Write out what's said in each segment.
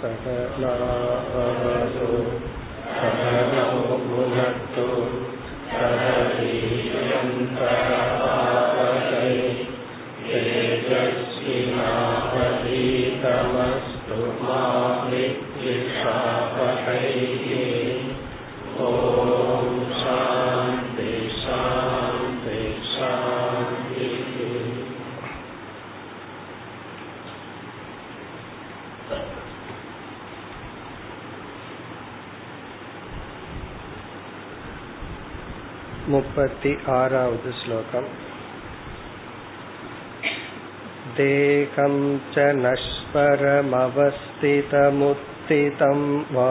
சகலராவதோ சகலமுனக்தோ சகலீயம் தராவதை தேஜஸ்வினாவதீதமஸ்து மா வித்விஷாவஹை. ஓம் சாந்தி சாந்தி சாந்தி. முப்பத்தி ஆறாவது ஸ்லோகம். தேகம் ச நஷ்பரமவஸ்திதமுத்திதம் வா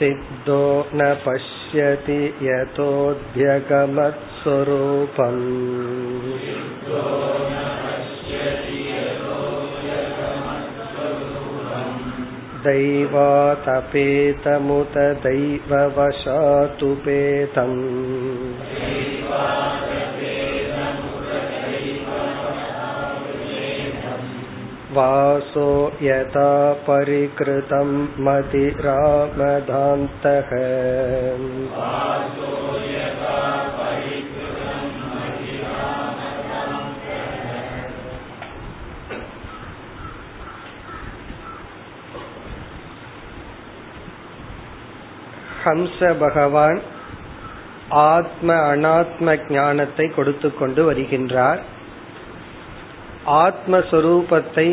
சித்தோ ந பஷ்யதி யதோத்யகமத் ஸ்வரூபம். தைவாதபேதமுத தைவவசாதுபேதம் வாசோ யதா பரிக்ருதம் மதிராமதாந்தக. ஹம்ச பகவான் ஆத்ம அனாத்ம ஞானத்தை கொடுத்து கொண்டு வருகின்றார். ஆத்மஸ்வரூபத்தை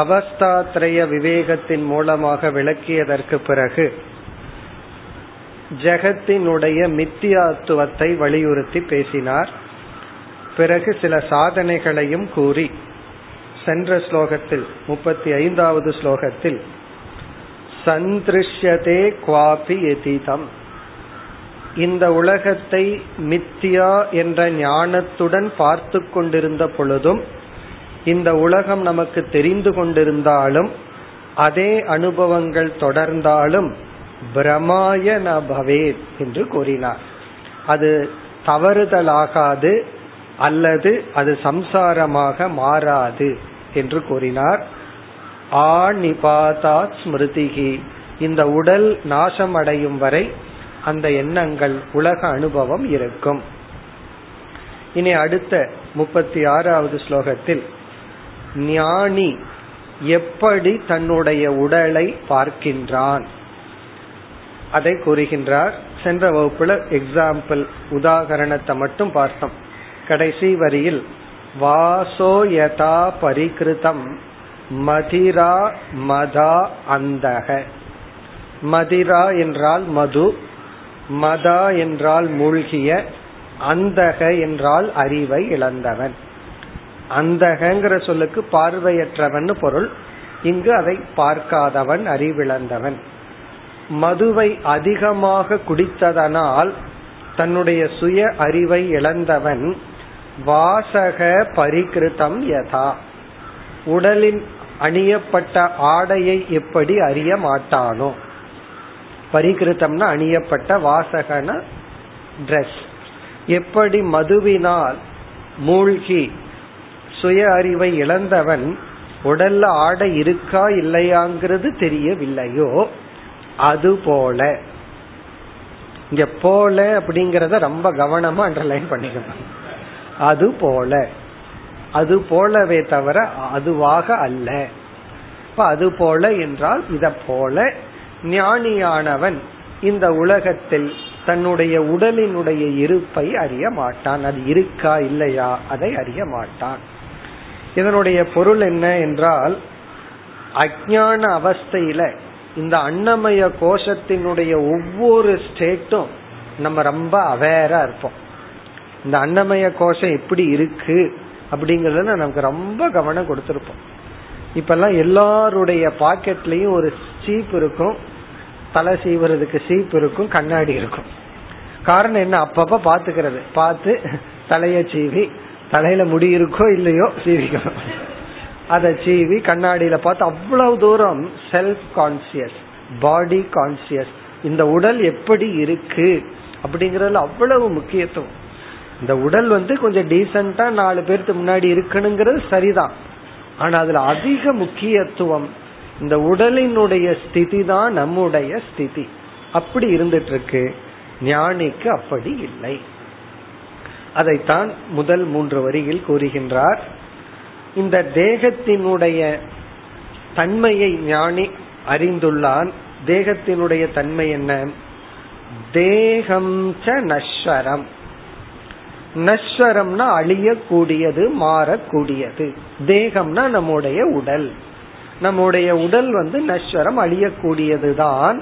அவஸ்தாத்ரய விவேகத்தின் மூலமாக விளக்கியதற்கு பிறகு ஜெகத்தினுடைய மித்தியாத்துவத்தை வலியுறுத்தி பேசினார். பிறகு சில சாதனைகளையும் கூறி சென்ற ஸ்லோகத்தில் 35வது ஸ்லோகத்தில் சந்திருஷ்யதே குவாபி யதிதம், இந்த உலகத்தை மித்தியா என்ற ஞானத்துடன் பார்த்து கொண்டிருந்த பொழுதும் இந்த உலகம் நமக்கு தெரிந்து கொண்டிருந்தாலும் அதே அனுபவங்கள் தொடர்ந்தாலும் பிரமாய ந பவேத் என்று கூறினார். அது தவறுதலாகாது அல்லது அது சம்சாரமாக மாறாது என்று கூறினார். ஆநிபாதா ஸ்மிருதிகி, இந்த உடல் நாசம் அடையும் வரை அந்த எண்ணங்கள் உலக அனுபவம் இருக்கும். இனி அடுத்த 36வது ஸ்லோகத்தில் ஞானி எப்படி தன்னுடைய உடலை பார்க்கின்றான் அதை கூறுகின்றார். சென்ற வகுப்புல எக்ஸாம்பிள் உதாகரணத்தை மட்டும் பார்த்தோம். கடைசி வரியில் வாசோ யதா பரிகிருதம் மதிரா மதா அந்தக. மதிரா என்றால் மது, மதா என்றால் மூழ்கிய, அந்தக என்றால் அறிவை இழந்தவன். அந்தகங்கிற சொல்லுக்கு பார்வையற்றவன் பொருள். இங்கு அதை பார்க்காதவன், அறிவிழந்தவன். மதுவை அதிகமாக குடித்ததனால் தன்னுடைய சுய அறிவை இழந்தவன். வாசக பரிகிருதம் யதா, உடலின் அணியப்பட்ட ஆடையை எப்படி அறிய மாட்டானோ, பரிகிருத்தம்னா அணியப்பட்ட, வாசகன டிரெஸ், எப்படி மதுவினால் மூழ்கி சுய அறிவை இழந்தவன் உடல்ல ஆடை இருக்கா இல்லையாங்கிறது தெரியவில்லையோ அதுபோல. இங்க போல அப்படிங்கறத ரொம்ப கவனமா அண்டர்லைன் பண்ணிக்கணும். அது போல, அது போலவே தவிர அதுவாக அல்ல. அது போல என்றால் இத போல ஞானியானவன் இந்த உலகத்தில் தன்னுடைய உடலினுடைய இருப்பை அறிய மாட்டான். அது இருக்கா இல்லையா அதை அறிய மாட்டான். இதனுடைய பொருள் என்ன என்றால், அஞ்ஞான அவஸ்தையில இந்த அன்னமய கோஷத்தினுடைய ஒவ்வொரு ஸ்டேட்டும் நம்ம ரொம்ப அவேரா இருப்போம். இந்த அன்னமய கோஷம் எப்படி இருக்கு அப்படிங்கறதுல நமக்கு ரொம்ப கவனம் கொடுத்திருப்போம். இப்பெல்லாம் எல்லாருடைய பாக்கெட்லயும் ஒரு சீப் இருக்கும், தலை சீவுறதுக்கு சீப் இருக்கும், கண்ணாடி இருக்கும். காரணம் என்ன, அப்பப்ப பாத்துக்கிறது, பார்த்து தலைய சீவி, தலையில முடி இருக்கோ இல்லையோ சீவிக்கணும், அதை சீவி கண்ணாடியில பார்த்து அவ்வளவு தூரம் செல்ஃப் கான்சியஸ், பாடி கான்சியஸ், இந்த உடல் எப்படி இருக்கு அப்படிங்கறதுல அவ்வளவு முக்கியத்துவம். இந்த உடல் கொஞ்சம் டீசெண்டா 4 பேருக்கு முன்னாடி இருக்கணுங்கிறது சரிதான். ஆனா அதுல அதிக முக்கியத்துவம் இந்த உடலினுடைய ஸ்திதி தான் நம்முடைய ஸ்திதி. அப்படி இருந்துட்டு இருக்கு. ஞானிக்கு அப்படி இல்லை. அதைத்தான் முதல் 3 வரியில் கூறுகின்றார். இந்த தேகத்தினுடைய தன்மையை ஞானி அறிந்துள்ளான். தேகத்தினுடைய தன்மை என்ன? தேகம் ச நஸ்வரம். நஸ்வரம்னா அழியக்கூடியது, மாறக்கூடியது. தேகம்னா நம்முடைய உடல். நம்முடைய உடல் நஸ்வரம், அழியக்கூடியதுதான்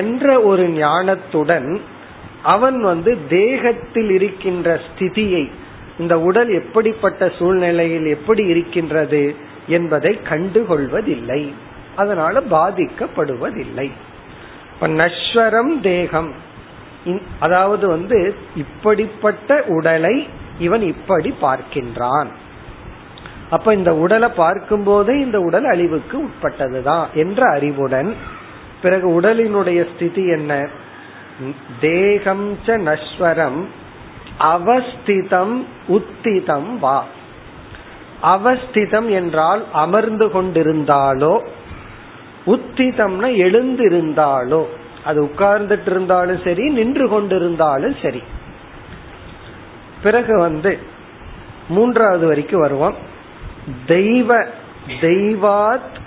என்ற ஒரு ஞானத்துடன் அவன் தேகத்தில் இருக்கின்ற ஸ்திதியை, இந்த உடல் எப்படிப்பட்ட சூழ்நிலையில் எப்படி இருக்கின்றது என்பதை கண்டுகொள்வதில்லை, அதனால பாதிக்கப்படுவதில்லை. நஸ்வரம் தேகம், அதாவது இப்படிப்பட்ட உடலை இவன் இப்படி பார்க்கின்றான். அப்ப இந்த உடலை பார்க்கும் போதே இந்த உடல் அழிவுக்கு உட்பட்டதுதான் என்ற அறிவுடன், பிறகு உடலினுடைய ஸ்திதி என்ன? தேகம் ச நஸ்வரம் அவஸ்திதம் உத்திதம் வா. அவஸ்திதம் என்றால் அமர்ந்து கொண்டிருந்தாலோ, உத்திதம்னா எழுந்திருந்தாலோ, அது உட்கார்ந்துட்டு இருந்தாலும் சரி, நின்று கொண்டிருந்தாலும் சரி. பிறகு 3வது வரைக்கும் வருவோம். தெய்வ தெய்வாத்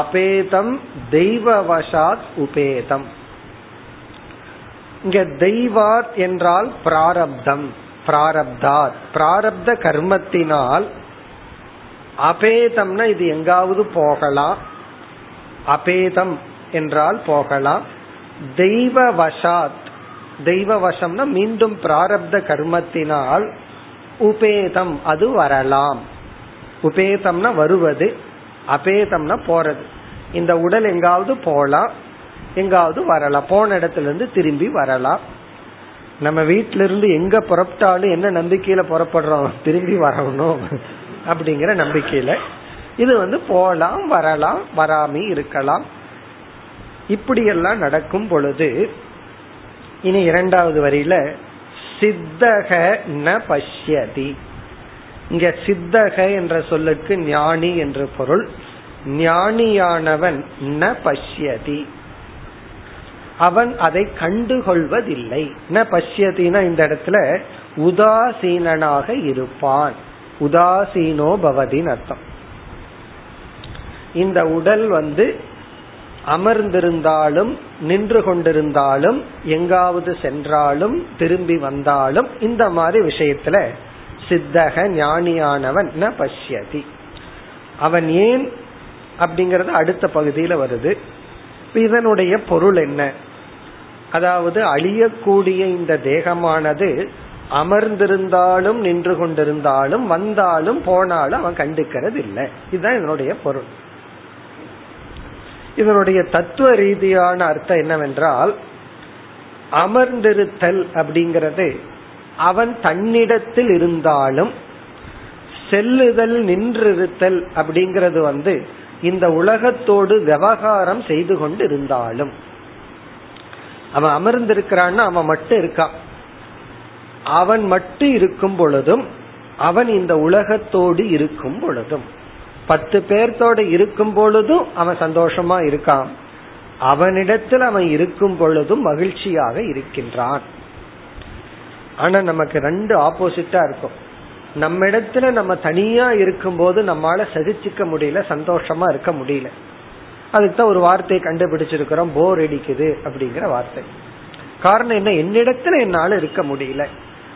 அபேதம் தெய்வவசாத் உபேதம். இங்க தெய்வாத் என்றால் பிராரப்தம், பிராரப்தாத் பிராரப்த கர்மத்தினால். அபேதம்னா இது எங்காவது போகலாம், அபேதம் என்றால் போகலாம். தெய்வவசாத், தெய்வவசம்னா மீண்டும் பிராரப்த கர்மத்தினால். உபேதம் அது வரலாம். உபேதம்னா வருவது, அபேதம்னா போறது. இந்த உடல் எங்காவது போகலாம், எங்காவது வரலாம், போன இடத்துல இருந்து திரும்பி வரலாம். நம்ம வீட்டில இருந்து எங்க புறப்பட்டாலும் என்ன நம்பிக்கையில புறப்படுறோம்? திரும்பி வரணும் அப்படிங்கிற நம்பிக்கையில. இது போகலாம், வரலாம், வராம இருக்கலாம். இப்படியெல்லாம் நடக்கும் பொழுது இனி 2வது வரியில சித்தக ந பஷ்யதி. இங்க சித்தக என்ற சொல்லுக்கு ஞானி என்று பொருள். ஞானியானவன் ந பஷ்யதி, அவன் அதை கண்டுகொள்வதில்லை. ந பஷ்யதினா இந்த இடத்துல உதாசீனாக இருப்பான். உதாசீனோ பவதின் அர்த்தம். இந்த உடல் அமர்ந்திருந்தாலும் நின்று கொண்டிருந்தாலும் எங்காவது சென்றாலும் திரும்பி வந்தாலும் இந்த மாதிரி விஷயத்துல சித்தக ஞானியானவன் ந பஷ்யதி. அவன் ஏன் அப்படிங்கறது அடுத்த பகுதியில வருது. இதனுடைய பொருள் என்ன? அதாவது அழியக்கூடிய இந்த தேகமானது அமர்ந்திருந்தாலும் நின்று கொண்டிருந்தாலும் வந்தாலும் போனாலும் அவன் கண்டுக்கிறது இல்லை. இதுதான் இதனுடைய பொருள். இதனுடைய தத்துவ ரீதியான அர்த்தம் என்னவென்றால், அமர்ந்திருத்தல் அப்படிங்கிறது அவன் தன்னிடத்தில் இருந்தாலும், செல்லுதல் நின்றிருத்தல் அப்படிங்கிறது இந்த உலகத்தோடு விவகாரம் செய்து கொண்டு இருந்தாலும். அவன் அமர்ந்திருக்கிறான்னா அவன் மட்டும் இருக்கான். அவன் மட்டும் இருக்கும் பொழுதும் அவன் இந்த உலகத்தோடு இருக்கும் பொழுதும், 10 பேர்த்தோடு இருக்கும் பொழுதும் அவன் சந்தோஷமா இருக்கான். அவனிடத்தில் அவன் இருக்கும் பொழுதும் மகிழ்ச்சியாக இருக்கின்றான். ஆனா நமக்கு 2 ஆப்போசிட்டா இருக்கும். நம்ம இடத்துல நம்ம தனியா இருக்கும் போது நம்மளால சகிச்சுக்க முடியல, சந்தோஷமா இருக்க முடியல. அதுக்குதான் ஒரு வார்த்தையை கண்டுபிடிச்சிருக்கிறோம், போர் அடிக்குது அப்படிங்கிற வார்த்தை. காரணம் என்ன? என்னிடத்துல என்னால இருக்க முடியல.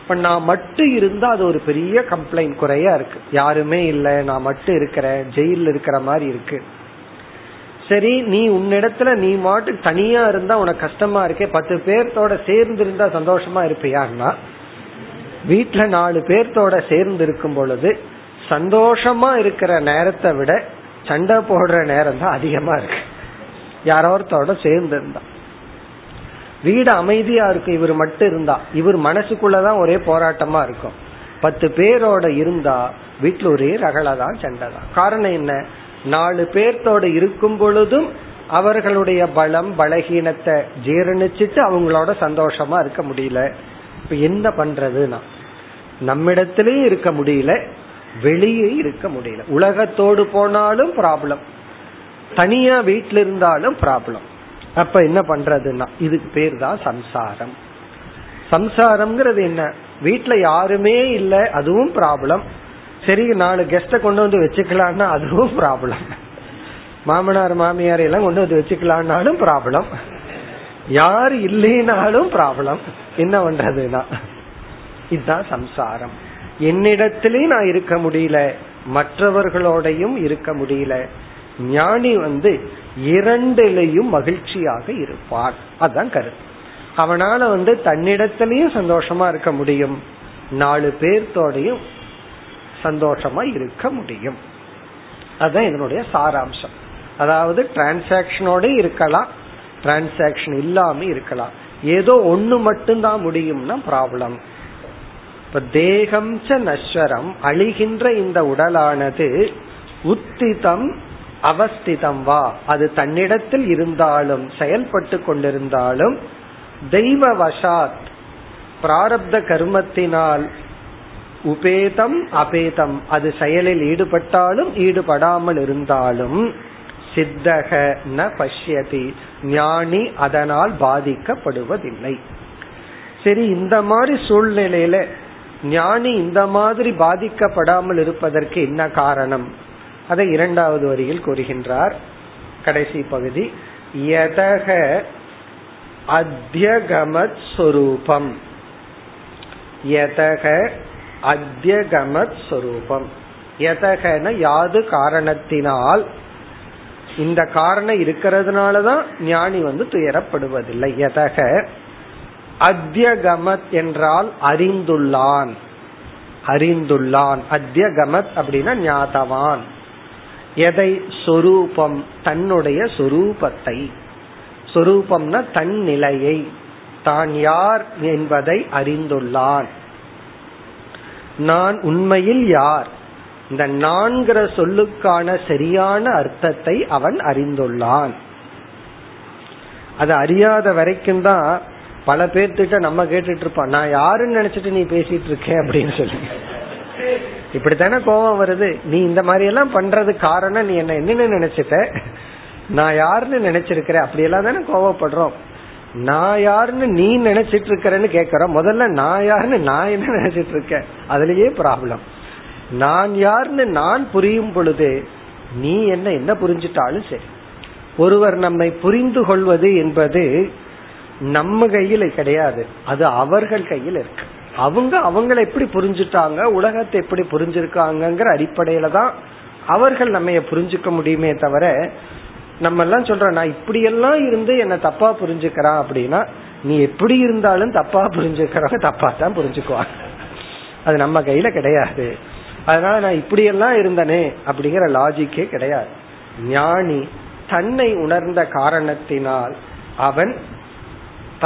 இப்ப நான் மட்டும் இருந்தா அது ஒரு பெரிய கம்ப்ளைண்ட், குறையா இருக்கு. யாருமே இல்லை, நான் மட்டும் இருக்கிறேன், ஜெயில இருக்கிற மாதிரி இருக்கு. சரி, நீ உன்னிடத்துல நீ மாட்டு தனியா இருந்தா உனக்கு கஷ்டமா இருக்கே, 10 பேர்த்தோட சேர்ந்து இருந்தா சந்தோஷமா இருப்பியான்னா, வீட்டுல 4 பேர்த்தோட சேர்ந்து இருக்கும் பொழுது சந்தோஷமா இருக்கிற நேரத்தை விட சண்டை போடுற நேரம் தான் அதிகமா இருக்கு. யாரோத்தோட சேர்ந்து இருந்தா வீடு அமைதியா இருக்கும். இவர் மட்டும் இருந்தா இவர் மனசுக்குள்ளதான் ஒரே போராட்டமா இருக்கும். 10 பேரோட இருந்தா வீட்டுல ஒரே ரகலதான், சண்டைதான். காரணம் என்ன? 4 பேர்த்தோட இருக்கும் பொழுதும் அவர்களுடைய பலம் பலகீனத்தை ஜீரணிச்சுட்டு அவங்களோட சந்தோஷமா இருக்க முடியல. இப்ப என்ன பண்றதுன்னா நம்மிடத்திலே இருக்க முடியல, வெளியே இருக்க முடியல. உலகத்தோடு போனாலும் ப்ராப்ளம், தனியா வீட்டில இருந்தாலும் ப்ராப்ளம். அப்ப என்ன பண்றதுன்னா, இதுக்கு பேர் தான் சம்சாரம். சம்சாரம்ங்கிறது என்ன? வீட்டுல யாருமே இல்லை, அதுவும் ப்ராப்ளம். சரி, 4 கெஸ்ட கொண்டு வந்து வச்சுக்கலான்னா அதுவும் ப்ராப்ளம். மாமனார் மாமியார் எல்லாம் கொண்டு வந்து வச்சுக்கலான்னாலும் ப்ராப்ளம், யாரு இல்லைனாலும் ப்ராப்ளம். என்ன பண்றதுன்னா, இதுதான் சம்சாரம். என்னிடத்திலேயே நான் இருக்க முடியல, மற்றவர்களோடையும் இருக்க முடியல. ஞானி இரண்டிலையும் மகிழ்ச்சியாக இருப்பார். அதான் கருத்து. அவனால தன்னிடத்திலையும் சந்தோஷமா இருக்க முடியும், 4 பேர்த்தோடையும் சந்தோஷமா இருக்க முடியும். அதுதான் இதனுடைய சாராம்சம். அதாவது டிரான்சாக்சனோட இருக்கலாம், டிரான்சாக்சன் இல்லாம இருக்கலாம். ஏதோ ஒண்ணு மட்டும்தான் முடியும்னா ப்ராப்ளம். இப்ப தேகம் ச நஸ்வரம், அழிகின்ற இந்த உடலானது உத்திதம் அவஸ்திதம் வா, அது தன்னிடத்தில் இருந்தாலும் செயல்பட்டு கொண்டிருந்தாலும் தெய்வ வசாத் பிராரப்த கர்மத்தினால் உபேதம் அபேதம், அது செயலில் ஈடுபட்டாலும் ஈடுபடாமல் இருந்தாலும் சித்தக ந பஷ்யதி, ஞானி அதனால் பாதிக்கப்படுவதில்லை. சரி, இந்த மாதிரி சூழ்நிலையில ஞானி இந்த மாதிரி பாதிக்கப்படாமல் இருப்பதற்கு என்ன காரணம்? அதை 2வது வரியில் கூறுகின்றார், கடைசி பகுதி. யதக அத்யகமத் ஸ்வரூபம், யதக அத்யகமத் ஸ்வரூபம். யதகன யாது காரணத்தினால், இந்த காரணம் இருக்கிறதுனாலதான் ஞானி துயரப்படுவதில்லை. யதக அத்யகமத் என்றால் அறிந்துள்ளான், அறிந்துள்ளான். அத்யகமத் அப்படின்னா ஞாதவான். எதை? சொரூபம், தன்னுடைய சொரூபத்தை. சொரூபம்னா தன் நிலையை, தான் யார் என்பதை அறிந்துள்ளான். நான் உண்மையில் யார்? இந்த நான்கிற சொல்லுக்கான சரியான அர்த்தத்தை அவன் அறிந்துள்ளான். அது அறியாத வரைக்கும் தான் பல பேர்த்திட்ட நம்ம கேட்டுட்டு இருப்பான், நான் யாருன்னு நினைச்சிட்டு நீ பேசிட்டு இருக்கேன் அப்படின்னு சொல்லி. இப்படித்தானே கோபம் வருது, நீ இந்த மாதிரி எல்லாம் பண்றது காரணம் நீ என்ன என்னன்னு நினைச்சிட்ட, நான் யாருன்னு நினைச்சிருக்கிற, அப்படியெல்லாம் தானே கோபப்படுறோம். நான் யாருன்னு நீ நினைச்சிட்டு இருக்கிறேன்னு கேட்கறோம். முதல்ல நான் யாருன்னு நான் என்ன நினைச்சிட்டு இருக்கேன், அதுலயே ப்ராப்ளம். நான் யாருன்னு நான் புரியும் பொழுது நீ என்ன என்ன புரிஞ்சிட்டாலும் சரி. ஒருவர் நம்மை புரிந்து கொள்வது என்பது நம்ம கையில் கிடையாது, அது அவர்கள் கையில் இருக்கு. அவங்களை எப்படி புரிஞ்சுட்டாங்க, உலகத்தை எப்படி புரிஞ்சிருக்காங்கிற அடிப்படையில தான் அவர்கள் நம்ம புரிஞ்சுக்க முடியுமே தவிர, நம்ம எல்லாம் சொல்றோம் நான் இப்படி எல்லாம் இருந்து என்ன தப்பா புரிஞ்சுக்கிறான் அப்படின்னா, நீ எப்படி இருந்தாலும் தப்பா புரிஞ்சுக்கிறவங்க தப்பா தான் புரிஞ்சுக்குவாங்க, அது நம்ம கையில கிடையாது. அதனால நான் இப்படி எல்லாம் இருந்தனே அப்படிங்கிற லாஜிக்கே கிடையாது. ஞானி தன்னை உணர்ந்த காரணத்தினால் அவன்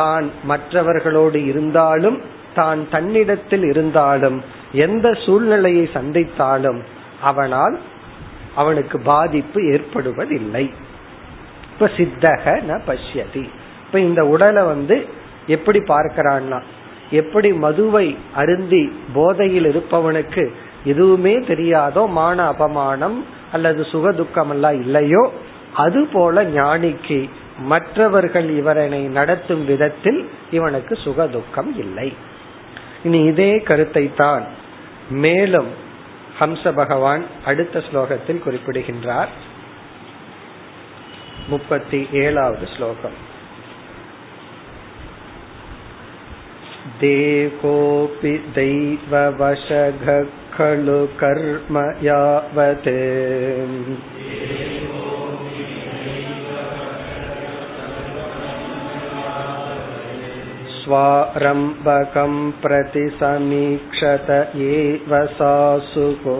தான் மற்றவர்களோடு இருந்தாலும் தான் தன்னிடத்தில் இருந்தாலும் எந்த சூழ்நிலையை சந்தித்தாலும் அவனால் அவனுக்கு பாதிப்பு ஏற்படுவதில்லை. இப்ப சித்தக ந பஷ்யதி, இப்ப இந்த உடலை எப்படி பார்க்கிறான்னா, எப்படி மதுவை அருந்தி போதையில் இருப்பவனுக்கு எதுவுமே தெரியாதோ, மான அபமானம் அல்லது சுகதுக்கம் எல்லாம் இல்லையோ, அது போல ஞானிக்கு மற்றவர்கள் இவரனை நடத்தும் விதத்தில் இவனுக்கு சுகதுக்கம் இல்லை. இனி இதே கருத்தை தான் மேலும் ஹம்ச பகவான் அடுத்த ஸ்லோகத்தில் குறிப்பிடுகின்றார். 37வது ஸ்லோகம். தேகோபி தெய்வவசக கலு கர்மயாவதே ஸ்வாரம்பகம் பிரதி சமீக்ஷத ஏவ சாசுகோ.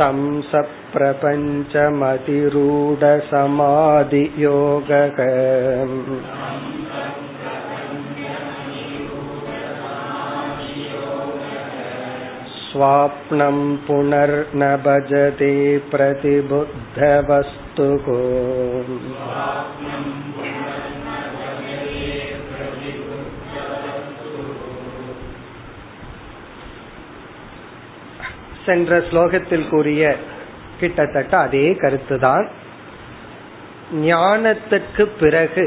தம் சப்ரபஞ்சமதிரூட சமாதி யோகம் ஸ்வாப்னம் புனர்ன பஜதி பிரதிபுத்த வஸ்துகோ. சென்ற ஸ்லோகத்தில் கூறிய கிட்டத்தட்ட அதே கருத்துதான். ஞானத்துக்கு பிறகு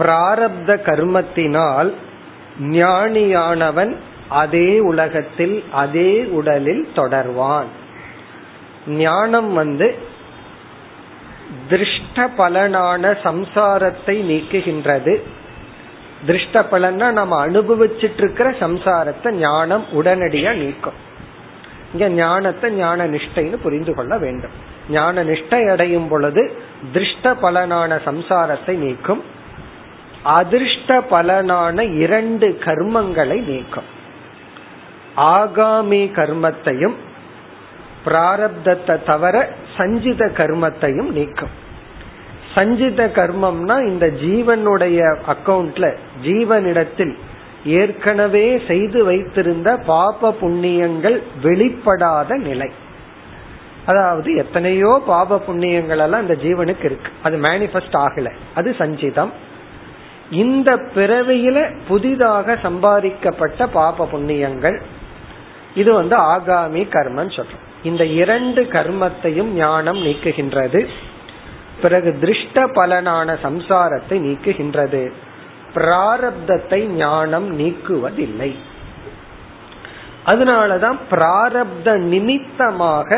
பிராரப்த கர்மத்தினால் ஞானியானவன் அதே உலகத்தில் அதே உடலில் தொடர்வான். ஞானம் திருஷ்ட பலனான சம்சாரத்தை நீக்குகின்றது. திருஷ்ட பலன்னா நம்ம அனுபவிச்சுட்டு இருக்கிற சம்சாரத்தை ஞானம் உடனடியா நீக்கும். இங்க ஞானத்தை ஞான நிஷ்டைன்னு புரிந்து கொள்ள வேண்டும். ஞான நிஷ்டை அடையும் பொழுது திருஷ்ட பலனான சம்சாரத்தை நீக்கும், அதிர்ஷ்ட பலனான இரண்டு கர்மங்களை நீக்கும். ஆகாமி கர்மத்தையும் பிராரப்தத்தை தவிர சஞ்சித கர்மத்தையும் நீக்கும். சஞ்சித கர்மம்னா இந்த ஜீவனுடைய அக்கவுண்ட்ல, ஜீவனிடத்தில் ஏற்கனவே செய்து வைத்திருந்த பாப புண்ணியங்கள் வெளிப்படாத நிலை. அதாவது எத்தனையோ பாப புண்ணியங்கள் எல்லாம் இந்த ஜீவனுக்கு இருக்கு, அது மேனிஃபெஸ்ட் ஆகல, அது சஞ்சிதம். இந்த பிறவியில புதிதாக சம்பாதிக்கப்பட்ட பாப புண்ணியங்கள், இது ஆகாமி கர்மன்னு சொல்றோம். இந்த இரண்டு கர்மத்தையும் ஞானம் நீக்குகின்றது. பிறகு திருஷ்ட பலனான சம்சாரத்தை நீக்குகின்றது. பிராரப்தத்தை ஞானம் நீக்குவதில்லை. அதனாலதான் பிராரப்த நிமித்தமாக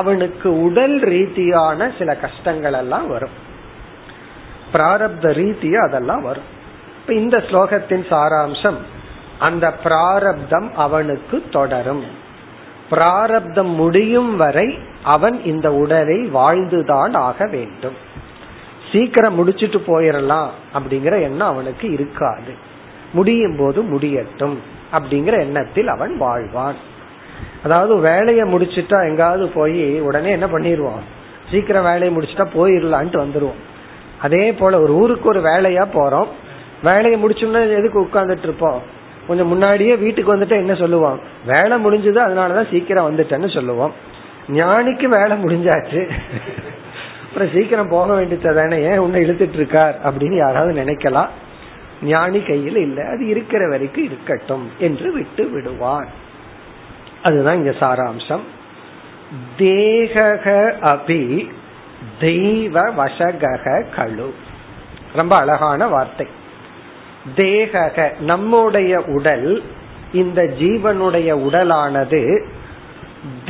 அவனுக்கு உடல் ரீதியான சில கஷ்டங்கள் எல்லாம் வரும், பிராரப்த ரீதியா அதெல்லாம் வரும். இப்ப இந்த ஸ்லோகத்தின் சாராம்சம், அந்த பிராரப்தம் அவனுக்கு தொடரும். பிராரப்தம் முடியும் வரை அவன் இந்த உடலை வாழ்ந்துதான் ஆக வேண்டும். சீக்கிரம் முடிச்சுட்டு போயிடலாம் அப்படிங்கிற எண்ணம் அவனுக்கு இருக்காது. முடியும் போது முடியட்டும் அப்படிங்கிற எண்ணத்தில் அவன் வாழ்வான். அதாவது வேலையை முடிச்சுட்டா எங்காவது போய் உடனே என்ன பண்ணிடுவான், சீக்கிரம் வேலையை முடிச்சுட்டா போயிடலான்ட்டு வந்துடுவோம். அதே போல ஒரு ஊருக்கு ஒரு வேலையா போறோம், வேலையை முடிச்சோம்னா எதுக்கு உட்கார்ந்துட்டு இருப்போம், கொஞ்சம் முன்னாடியே வீட்டுக்கு வந்துட்டு என்ன சொல்லுவோம், வேலை முடிஞ்சது அதனாலதான் சீக்கிரம் வந்துட்டேன்னு சொல்லுவோம். ஞானிக்கு வேலை முடிஞ்சாச்சு, அப்புறம் சீக்கிரம் போக வேண்டியதானே, ஏன் உன்னை இழுத்துட்டு இருக்கார் அப்படின்னு யாராவது நினைக்கலாம். ஞானி கையில் இல்லை, அது இருக்கிற வரைக்கும் இருக்கட்டும் என்று விட்டு விடுவான். அதுதான் இங்க சாராம்சம். தேகக அபி தெய்வ வசகக கழு, ரொம்ப அழகான வார்த்தை. தேகக நம்முடைய உடல், இந்த ஜீவனுடைய உடலானது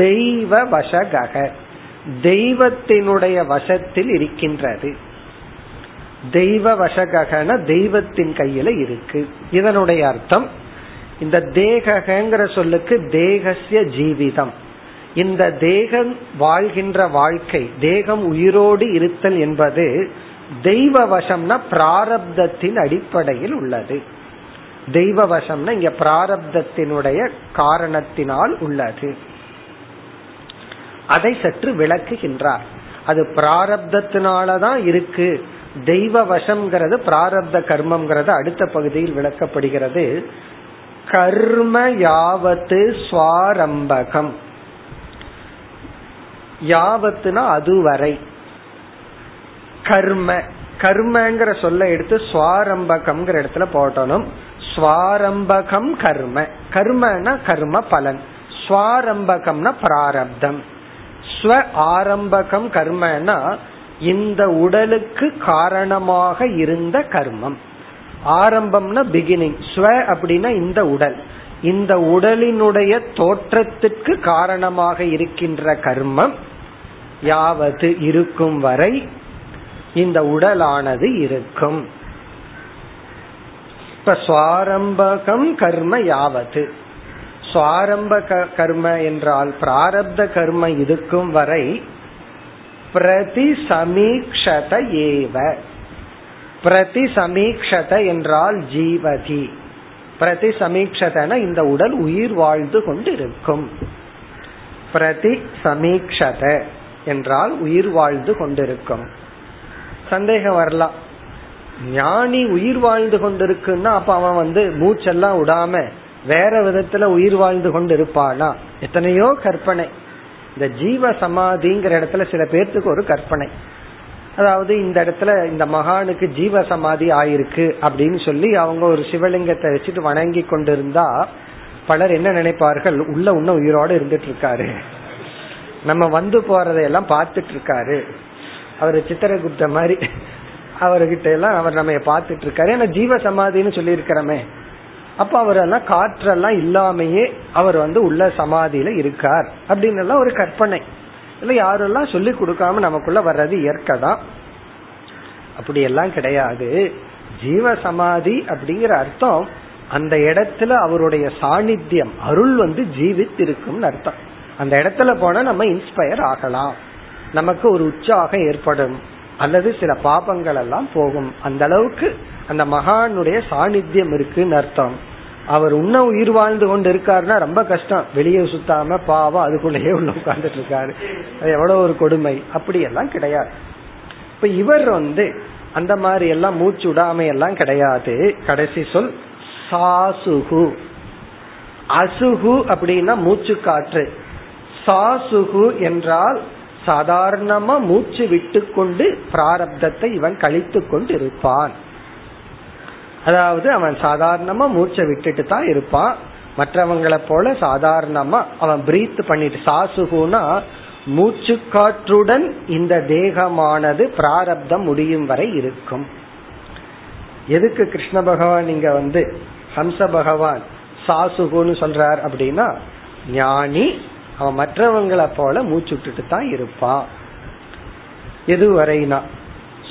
தெய்வ வசகக தெய்வத்தினுடைய வசத்தில் இருக்கின்றது. தெய்வ வசகன தெய்வத்தின் கையில இருக்கு. இதனுடைய அர்த்தம், இந்த தேகங்கிற சொல்லுக்கு தேகசிய ஜீவிதம், இந்த தேகம் வாழ்கின்ற வாழ்க்கை, தேகம் உயிரோடு இருத்தல் என்பது தெய்வ வசம்னா பிராரப்தத்தின் அடிப்படையில் உள்ளது. தெய்வ வசம்னா இங்க பிராரப்தத்தினுடைய காரணத்தினால் உள்ளது. அதை சற்று விளக்குகின்றார். அது பிராரப்தத்தினாலதான் இருக்கு. தெய்வ வசம்ங்கிறது பிராரப்த கர்மம்ங்கிறது அடுத்த பகுதியில் விளக்கப்படுகிறது. கர்ம யாவத்து ஸ்வாரம்பகம், யாவத்துனா அதுவரை, கர்ம கர்மங்கிற சொல்ல எடுத்து ஸ்வாரம்பகம்ங்கிற இடத்துல போட்டணும். ஸ்வாரம்பகம் கர்ம, கர்மனா கர்ம பலன், ஸ்வாரம்பகம்னா பிராரப்தம், ஸ்வ ஆரம்பகம் கர்மனா இந்த உடலுக்கு காரணமாக இருந்த கர்மம். ஆரம்பம்னா பிகினிங், ஸ்வ அப்படின்னா இந்த உடல், இந்த உடலினுடைய தோற்றத்திற்கு காரணமாக இருக்கின்ற கர்மம் யாவது இருக்கும் வரை இந்த உடலானது இருக்கும். இப்ப ஸ்வாரம்பகம் கர்ம யாவது, ஸ்வாரம்ப கர்ம என்றால் பிராரப்த கர்ம இருக்கும் வரை பிரதி சமீக்ஷத ஏவ, பிரதி சமீக்ஷத என்றால் ஜீவதி, பிரதி சமீக்ஷதன இந்த உடல் உயிர் வாழ்ந்து கொண்டிருக்கும். பிரதி சமீக்ஷத என்றால் உயிர் வாழ்ந்து கொண்டிருக்கும். சந்தேகம் வரலாம், ஞானி உயிர் வாழ்ந்து கொண்டிருக்குன்னா அப்ப அவன் மூச்செல்லாம் விடாம வேற விதத்துல உயிர் வாழ்ந்து கொண்டு இருப்பானா? எத்தனையோ கற்பனை. இந்த ஜீவ சமாதிங்கிற இடத்துல சில பேர்த்துக்கு ஒரு கற்பனை, அதாவது இந்த இடத்துல இந்த மகானுக்கு ஜீவ சமாதி ஆயிருக்கு அப்படின்னு சொல்லி அவங்க ஒரு சிவலிங்கத்தை வச்சுட்டு வணங்கி கொண்டிருந்தா பலர் என்ன நினைப்பார்கள், உள்ள உன்ன உயிரோடு இருந்துட்டு இருக்காரு, நம்ம வந்து போறதையெல்லாம் பார்த்துட்டு இருக்காரு, அவரு சித்திரகுப்த மாதிரி அவர்கிட்ட எல்லாம் அவர் நம்ம பார்த்துட்டு இருக்காரு, ஏன்னா ஜீவ சமாதின்னு சொல்லி இருக்கிறமே. அப்ப அவரெல்லாம் காற்றெல்லாம் இல்லாமையே அவர் வந்து உள்ள சமாதியில இருக்கார் அப்படின்னு எல்லாம் ஒரு கற்பனை. இல்ல யாரெல்லாம் சொல்லி கொடுக்காம நமக்குள்ள வர்றது இயற்கைதான். அப்படி எல்லாம் கிடையாது. ஜீவ சமாதி அப்படிங்கிற அர்த்தம் அந்த இடத்துல அவருடைய சாநித்தியம், அருள் வந்து ஜீவித்திருக்கும்னு அர்த்தம். அந்த இடத்துல போனா நம்ம இன்ஸ்பயர் ஆகலாம், நமக்கு ஒரு உற்சாகம் ஏற்படும், அல்லது சில பாபங்கள் எல்லாம் போகும். அந்த அளவுக்கு அந்த மகானுடைய சாநித்தியம் இருக்குன்னு அர்த்தம். அவர் உன்ன உயிர் வாழ்ந்து கொண்டு இருக்காருன்னா ரொம்ப கஷ்டம், வெளியே சுத்தாம பாவா அதுக்குள்ளேயே உள்ள உட்கார்ந்துட்டு இருக்காரு, அது எவ்வளவு ஒரு கொடுமை. அப்படியெல்லாம் கிடையாது. இப்ப இவர் வந்து அந்த மாதிரி எல்லாம் மூச்சு விடாமையெல்லாம் கிடையாது. கடைசி சொல் சாசுகு. அசுகு அப்படின்னா மூச்சு காற்று, சாசுகு என்றால் சாதாரணமா மூச்சு விட்டு கொண்டு பிராரப்தத்தை இவன் கழித்து கொண்டு இருப்பான். அதாவது அவன் சாதாரணமா மூச்சை விட்டுட்டு தான் இருப்பான், மற்றவங்களை போல சாதாரணமா அவன் பிரீத் பண்ணிட்டு. சாசுகுனா மூச்சு காற்றுடன் இந்த தேகமானது பிராரப்தம் முடியும் வரை இருக்கும். எதுக்கு கிருஷ்ண பகவான் இங்க வந்து ஹம்ச பகவான் சாசுகுன்னு சொல்றார் அப்படின்னா, ஞானி அவன் மற்றவங்களை போல மூச்சு விட்டுட்டு தான் இருப்பான். எதுவரைனா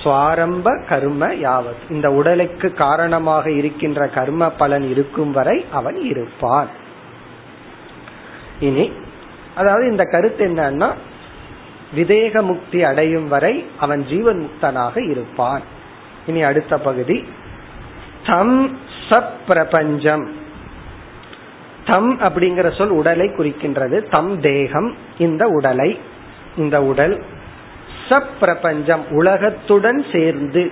சுவாரம்ப கர்ம யாவத், இந்த உடலுக்கு காரணமாக இருக்கின்ற கர்ம பலன் இருக்கும் வரை அவன் இருப்பான். இனி அதாவது இந்த கருத்து என்னன்னா, விதேக முக்தி அடையும் வரை அவன் ஜீவன் முக்தனாக இருப்பான். இனி அடுத்த பகுதி தம் சப் பிரபஞ்சம். தம் அப்படிங்கிற சொல் உடலை குறிக்கின்றது. தம் தேகம், இந்த உடலை, இந்த உடல், சப் பிரபஞ்சம் உலகத்துடன் சேர்ந்து.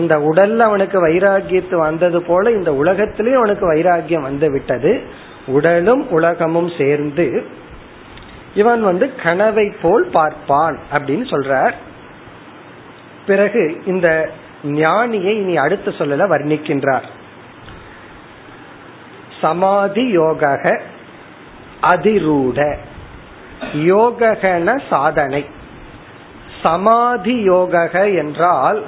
இந்த உடல்ல அவனுக்கு வைராகியத்து வந்தது போல இந்த உலகத்திலேயே அவனுக்கு வைராகியம் வந்து விட்டது. உடலும் உலகமும் சேர்ந்து இவன் வந்து கனவை போல் பார்ப்பான் அப்படின்னு சொல்றார். பிறகு இந்த ஞானியை இனி அடுத்த சொல்லல வர்ணிக்கின்றார். சமாதி யோக அதிரூட யோகன சாதனை. சமாதி யோக என்றால்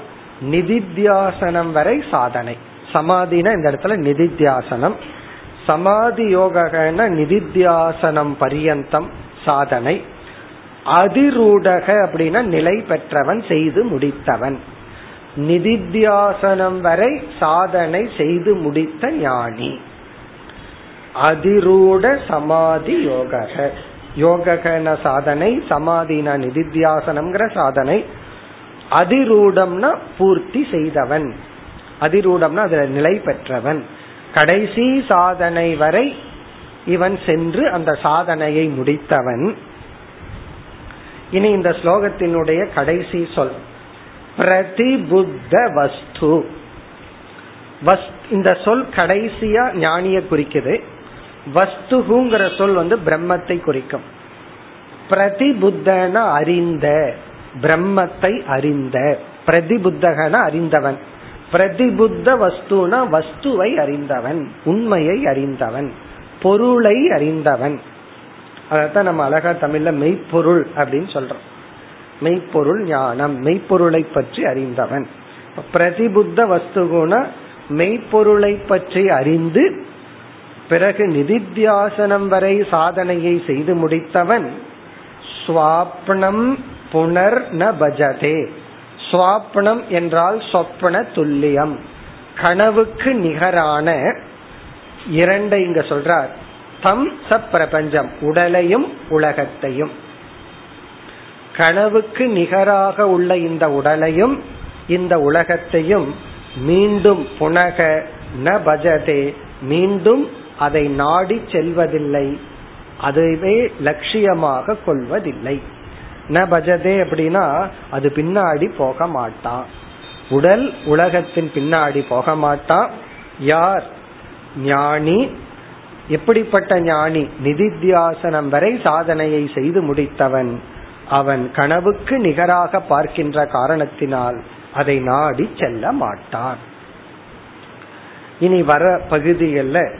நிதித்தியாசனம் வரை சாதனை. சமாதினா இந்த இடத்துல நிதித்தியாசனம். சமாதி யோகன நிதித்தியாசனம் பரியந்தம் சாதனை. அதிரூடக அப்படின்னா நிலை பெற்றவன், செய்து முடித்தவன். நிதித்தியாசனம் வரை சாதனை செய்து முடித்த ஞானி அதிரூட சமாதி யோக. யோககன சாதனை, சமாதினா நிதித்தியாசனம்ங்கிற சாதனை, அதிரூடம்னா பூர்த்தி செய்தவன், அதிரூடம்னா அதுல நிலை பெற்றவன். கடைசி சாதனை வரை இவன் சென்று அந்த சாதனையை முடித்தவன். இனி இந்த ஸ்லோகத்தினுடைய கடைசி சொல் பிரதிபுத்த வஸ்து. இந்த சொல் கடைசியா ஞானிய குறிக்குது. வஸ்துங்கிற சொல் வந்து பிரம்மத்தை குறிக்கும். பிரதிபுத்தன அறிந்த, பிரம்மத்தை அறிந்த, பிரதிபுத்தகன அறிந்தவன். பிரதிபுத்த வஸ்துனா வஸ்துவை அறிந்தவன், உண்மையை அறிந்தவன், பொருளை அறிந்தவன். அதான் நம்ம அழகா தமிழ்ல மெய்ப்பொருள் அப்படின்னு சொல்றோம். மெய்ப்பொருள் ஞானம், மெய்ப்பொருளை பற்றி அறிந்தவன். பிரதிபுத்த வஸ்துகுனா மெய்ப்பொருளை பற்றி அறிந்து பிறகு நிதித்தியாசனம் வரை சாதனையை செய்து முடித்தவன். ஸ்வாப்னம் புனர் ந பஜதே. ஸ்வாப்னம் என்றால் சொப்பன துல்லியம், கனவுக்கு நிகரான. இரண்டை இங்க சொல்றார். தம் சப்பிரபஞ்சம் உடலையும் உலகத்தையும், கனவுக்கு நிகராக உள்ள இந்த உடலையும் இந்த உலகத்தையும் மீண்டும் புனக ந பஜதே, மீண்டும் அதை நாடி செல்வதில்லை, அதுவே லட்சியமாக கொள்வதில்லை. ந பஜதே அப்படின்னா அது பின்னாடி போக மாட்டான், உடல் உலகத்தின் பின்னாடி போக மாட்டான். யார்? ஞானி எப்படிப்பட்ட ஞானி? நிதித்தியாசனம் வரை சாதனையை செய்து முடித்தவன். அவன் கனவுக்கு நிகராக பார்க்கின்ற காரணத்தினால் அதை நாடி செல்ல மாட்டான். இனி வர பகுதிகளில்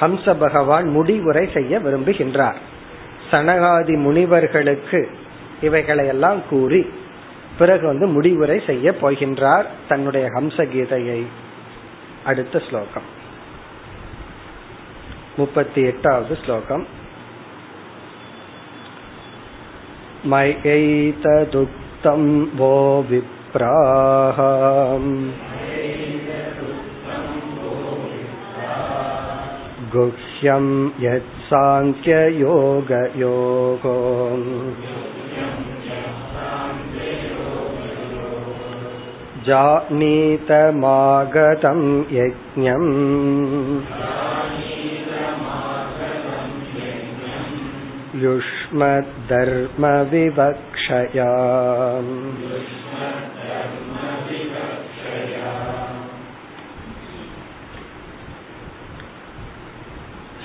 ஹம்ச பகவான் முடிவுரை செய்ய விரும்புகின்றார். சனகாதி முனிவர்களுக்கு இவைகளையெல்லாம் கூறி பிறகு முடிவுரை செய்ய போகின்றார் தன்னுடைய ஹம்சகீதையை. அடுத்த ஸ்லோகம் 38வது ஸ்லோகம். மயைததுக்தம் வோ விப்ராஹம் குஹ்யம் யத் சாங்கிய யோகயோகம் ஜானீதமாகதம் யஜ்ஞம் யுஷ்மத் தர்ம விவக்ஷயாம்.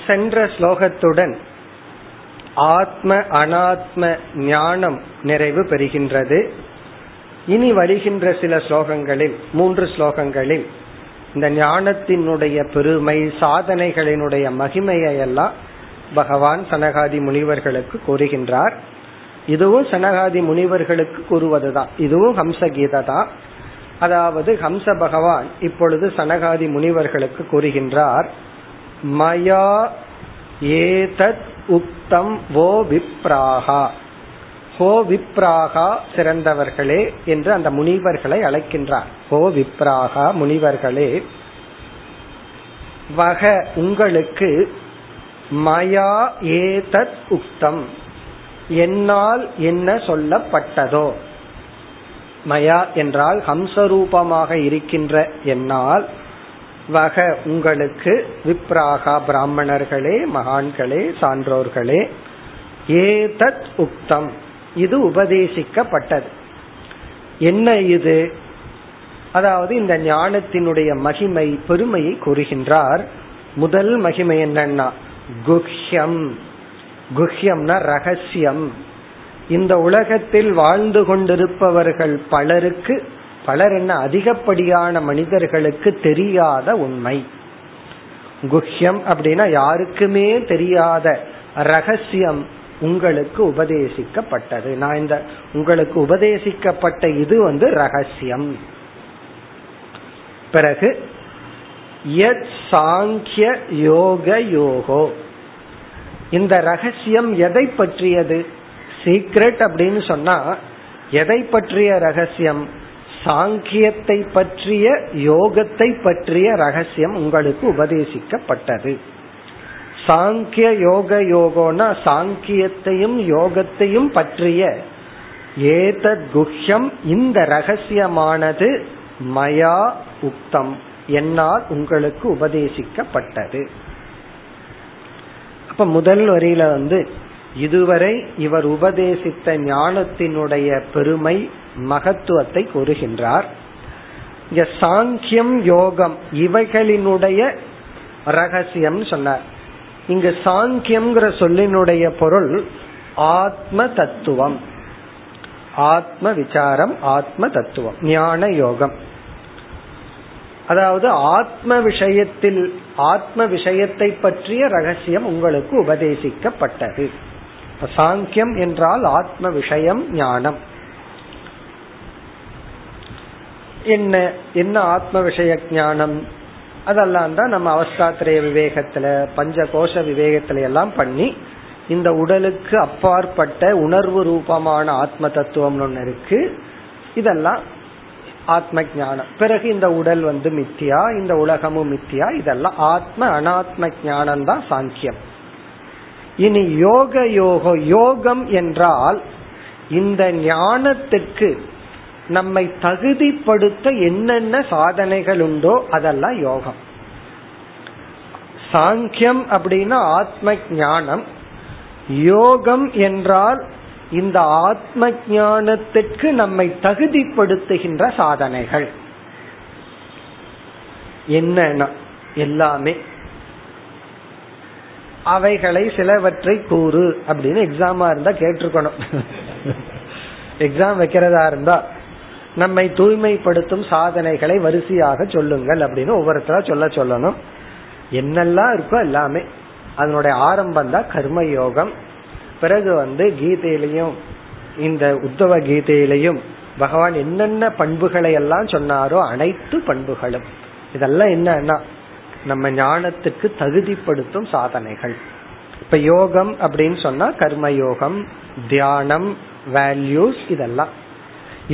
சென்ற ஸ்லோகத்துடன் ஆத்ம அனாத்ம ஞானம் நிறைவு பெறுகின்றது. இனி வருகின்ற சில ஸ்லோகங்களில், 3 ஸ்லோகங்களில், இந்த ஞானத்தினுடைய பெருமை, சாதனைகளினுடைய மகிமையெல்லாம் பகவான் சனகாதி முனிவர்களுக்கு கூறுகின்றார். இதுவும் சனகாதி முனிவர்களுக்கு கூறுவதுதான், இதுவும் ஹம்சகீதை தான். அதாவது ஹம்ச பகவான் இப்பொழுது சனகாதி முனிவர்களுக்கு கூறுகின்றார். மயா ஏதத் உக்தம் வோ விப்ராஹா. ஹோ விப்ராகா, சிறந்தவர்களே என்று அந்த முனிவர்களை அழைக்கின்றார். ஹோ விப்ராகா, முனிவர்களே, வக உங்களுக்கு, மயா ஏதத் உக்தம், என்னால் என்ன சொல்லப்பட்டதோ, மயா என்றால் ஹம்சரூபமாக இருக்கின்ற என்னால், வக உங்களுக்கு, விப்ராகா பிராமணர்களே, மகான்களே, சான்றோர்களே, ஏதத் உக்தம், இது உபதேசிக்கப்பட்டது. என்ன இது? அதாவது இந்த ஞானத்தினுடைய மகிமை, பெருமையை கூறுகின்றார். முதல் மகிமை என்னன்னா குஹ்யம். குஹ்யம்னா ரகசியம். இந்த உலகத்தில் வாழ்ந்து கொண்டிருப்பவர்கள் பலருக்கு, பலர் என்ன, அதிகப்படியான மனிதர்களுக்கு தெரியாத உண்மை குஹ்யம். அப்படின்னா யாருக்குமே தெரியாத ரகசியம் உங்களுக்கு உபதேசிக்கப்பட்டது. நான் இந்த உங்களுக்கு உபதேசிக்கப்பட்ட இது ரகசியம். பிறகு யத் சாங்கிய யோக யோகோ, இந்த ரகசியம் எதை பற்றியது? சீக்ரெட் அப்படின்னு சொன்னா எதை பற்றிய ரகசியம்? சாங்கியத்தை பற்றிய, யோகத்தை பற்றிய ரகசியம் உங்களுக்கு உபதேசிக்கப்பட்டது. சாங்கிய யோக யோகோனா சாங்கியத்தையும் யோகத்தையும் பற்றிய ஏதத் குஹ்யம், இந்த ரகசியமானது, மயா உக்தம், என்னால் உங்களுக்கு உபதேசிக்கப்பட்டது. அப்ப முதல் வரியில இதுவரை இவர் உபதேசித்த ஞானத்தினுடைய பெருமை, மகத்துவத்தை கூறுகின்றார். சாங்கியம் யோகம், இவைகளினுடைய ரகசியம் சொன்னார். இங்கு சாங்கியம் சொல்லினுடைய பொருள் ஆத்ம தத்துவம், ஆத்ம விசாரம், ஆத்ம தத்துவம், ஞான யோகம். அதாவது ஆத்ம விஷயத்தில், ஆத்ம விஷயத்தை பற்றிய ரகசியம் உங்களுக்கு உபதேசிக்கப்பட்டது. சாங்கியம் என்றால் ஆத்ம விஷயம், ஞானம். என்ன என்ன ஆத்ம விஷய ஞானம்? அதெல்லாம் தான் நம்ம அவஸ்தாத்ரய விவேகத்துல, பஞ்ச கோஷ விவேகத்துல எல்லாம் பண்ணி, இந்த உடலுக்கு அப்பாற்பட்ட உணர்வு ரூபமான ஆத்ம தத்துவம் ஒன்று இருக்கு, இதெல்லாம் ஆத்ம ஞானம். பிறகு இந்த உடல் மித்தியா, இந்த உலகமும் மித்தியா, இதெல்லாம் ஆத்ம அனாத்ம ஞானம் தான் சாங்கியம். இனி யோக யோகோ, யோகம் என்றால் இந்த ஞானத்துக்கு நம்மை தகுதிப்படுத்த என்னென்ன சாதனைகள் உண்டோ அதெல்லாம் யோகம். சாங்கியம் அப்படின்னா ஆத்ம ஞானம், யோகம் என்றால் இந்த ஆத்ம ஞானத்திற்கு நம்மை தகுதிப்படுத்துகின்ற சாதனைகள். என்னன்னா எல்லாமே அவைகளை சிலவற்றை கூறு அப்படின்னு எக்ஸாமா இருந்தா கேட்டிருக்கணும். எக்ஸாம் வைக்கிறதா இருந்தா நம்மை தூய்மைப்படுத்தும் சாதனைகளை வரிசையாக சொல்லுங்கள் அப்படின்னு ஒவ்வொருத்தரா சொல்லணும். என்னெல்லாம் இருக்கோ எல்லாமே. அதனுடைய ஆரம்பம் தான் கர்மயோகம். பிறகு கீதையிலையும் இந்த உத்தவ கீதையிலையும் பகவான் என்னென்ன பண்புகளை எல்லாம் சொன்னாரோ அனைத்து பண்புகளும் இதெல்லாம் என்னன்னா நம்ம ஞானத்துக்கு தகுதிப்படுத்தும் சாதனைகள். இப்ப யோகம் அப்படின்னு சொன்னா கர்மயோகம், தியானம், வேல்யூஸ்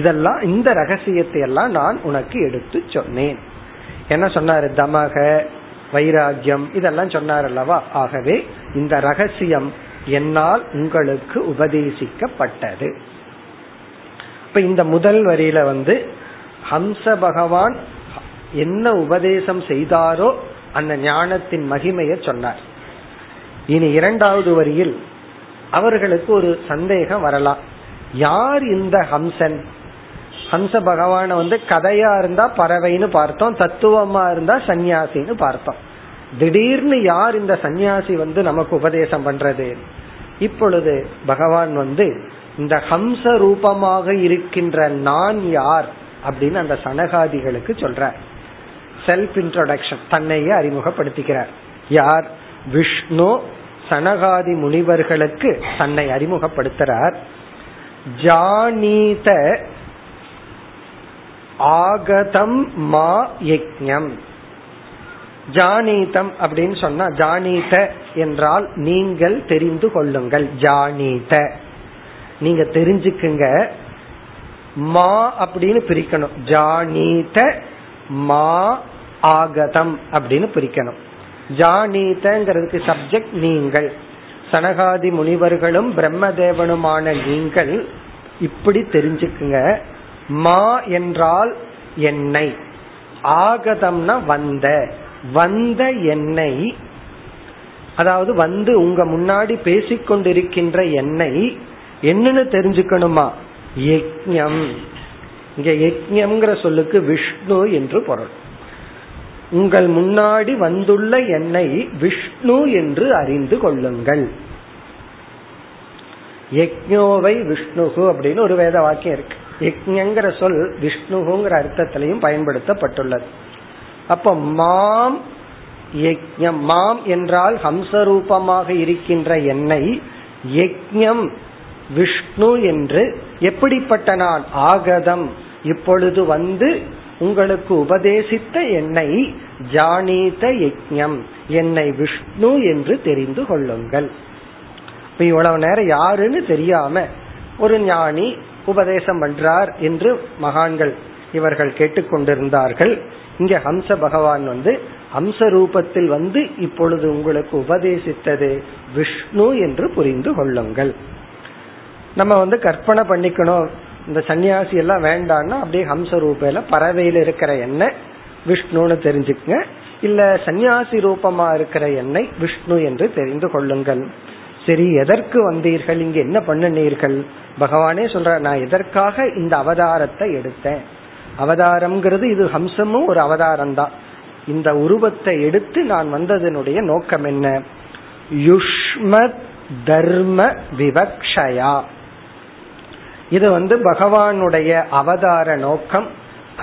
இதெல்லாம் இந்த ரகசியத்தை எல்லாம் நான் உனக்கு எடுத்து சொன்னேன். என்ன சொன்னாரு? தமக, வைராகியம் இதெல்லாம் சொன்னார் அல்லவா? ஆகவே இந்த ரகசியம் என்னால் உங்களுக்கு உபதேசிக்கப்பட்டது. இப்ப இந்த முதல் வரியில ஹம்ச பகவான் என்ன உபதேசம் செய்தாரோ அந்த ஞானத்தின் மகிமையை சொன்னார். இனி இரண்டாவது வரியில் அவர்களுக்கு ஒரு சந்தேகம் வரலாம். யார் இந்த ஹம்சன்? ஹம்ச பகவான கதையா இருந்தா பறவைன்னு பார்த்தோம், தத்துவமா இருந்தா சன்னியாசின்னு பார்த்தோம். திடீர்னு யார் இந்த சன்னியாசி நமக்கு உபதேசம் பண்றது? இப்பொழுது பகவான் இந்த ஹம்ச ரூபமாக இருக்கின்ற நான் யார் அப்படின்னு அந்த சனகாதிகளுக்கு சொல்ற. செல்ஃப் இன்ட்ரோடக்ஷன், தன்னையே அறிமுகப்படுத்திக்கிறார். யார்? விஷ்ணு சனகாதி முனிவர்களுக்கு தன்னை அறிமுகப்படுத்துறார். ஜானீத ஆகதம் மா யக்ஞம். ஜானீதம் அப்படின்னு சொன்னா, ஜானீத என்றால் நீங்கள் தெரிந்து கொள்ளுங்கள், ஜானீத நீங்க தெரிஞ்சுக்குங்க. மா அப்படின்னு பிரிக்கணும். ஜானீத மா ஆகதம் அப்படின்னு பிரிக்கணும். ஜானீதங்கிறதுக்கு சப்ஜெக்ட் நீங்கள். சனகாதி முனிவர்களும் பிரம்மதேவனுமான நீங்கள் இப்படி தெரிஞ்சுக்குங்க. மா என்றால் என்னை, ஆகதம்னா வந்த, வந்த என்னை, அதாவது உங்க முன்னாடி பேசிக்கொண்டிருக்கின்ற என்னை என்னன்னு தெரிஞ்சுக்கணுமா? யக்ஞம். இங்க யக்ஞம்ங்கிற சொல்லுக்கு விஷ்ணு என்று பொருள். உங்கள் முன்னாடி வந்துள்ள என்னை விஷ்ணு என்று அறிந்து கொள்ளுங்கள். யக்ஞோவை விஷ்ணுகு அப்படின்னு ஒரு வேத வாக்கியம் இருக்கு. யக்ஞங்கிற சொல் விஷ்ணுகுங்கிற அர்த்தத்திலையும் பயன்படுத்தப்பட்டுள்ளது. அப்போ மாம் யக்ஞம், மாம் என்றால் ஹம்சரூபமாக இருக்கின்ற என்னை, யக்ஞம் விஷ்ணு என்று, எப்படிப்பட்ட நான்? ஆகதம், இப்பொழுது உங்களுக்கு உபதேசித்த என்னை, ஜானீத யக்ஞம், என்னை விஷ்ணு என்று தெரிந்து கொள்ளுங்கள். இப்ப இவ்வளவு நேரம் யாருன்னு தெரியாம ஒரு ஞானி உபதேசம் பண்றார் என்று மகான்கள் இவர்கள் கேட்டுக்கொண்டிருந்தார்கள். இங்க ஹம்ச பகவான் ஹம்ச ரூபத்தில் இப்பொழுது உங்களுக்கு உபதேசித்தது விஷ்ணு என்று புரிந்து கொள்ளுங்கள். நம்ம கற்பனை பண்ணிக்கணும். இந்த சன்னியாசி எல்லாம் வேண்டான்னா அப்படியே ஹம்ச ரூபையில பறவையில இருக்கிற என்ன விஷ்ணுன்னு தெரிஞ்சுக்குங்க, இல்ல சன்னியாசி ரூபமா இருக்கிற என்னை விஷ்ணு என்று தெரிந்து கொள்ளுங்கள். சரி, எதற்கு வந்தீர்கள், இங்க என்ன பண்ணினீர்கள்? பகவானே சொல்ற, நான் எதற்காக இந்த அவதாரத்தை எடுத்தேன். அவதாரம்ங்கிறது, இது ஹம்சமும் ஒரு அவதாரம் தான். இந்த உருவத்தை எடுத்து நான் வந்ததனுடைய நோக்கம் என்ன? யுஷ்மத் தர்ம விவக்ஷயா. இது பகவானுடைய அவதார நோக்கம்,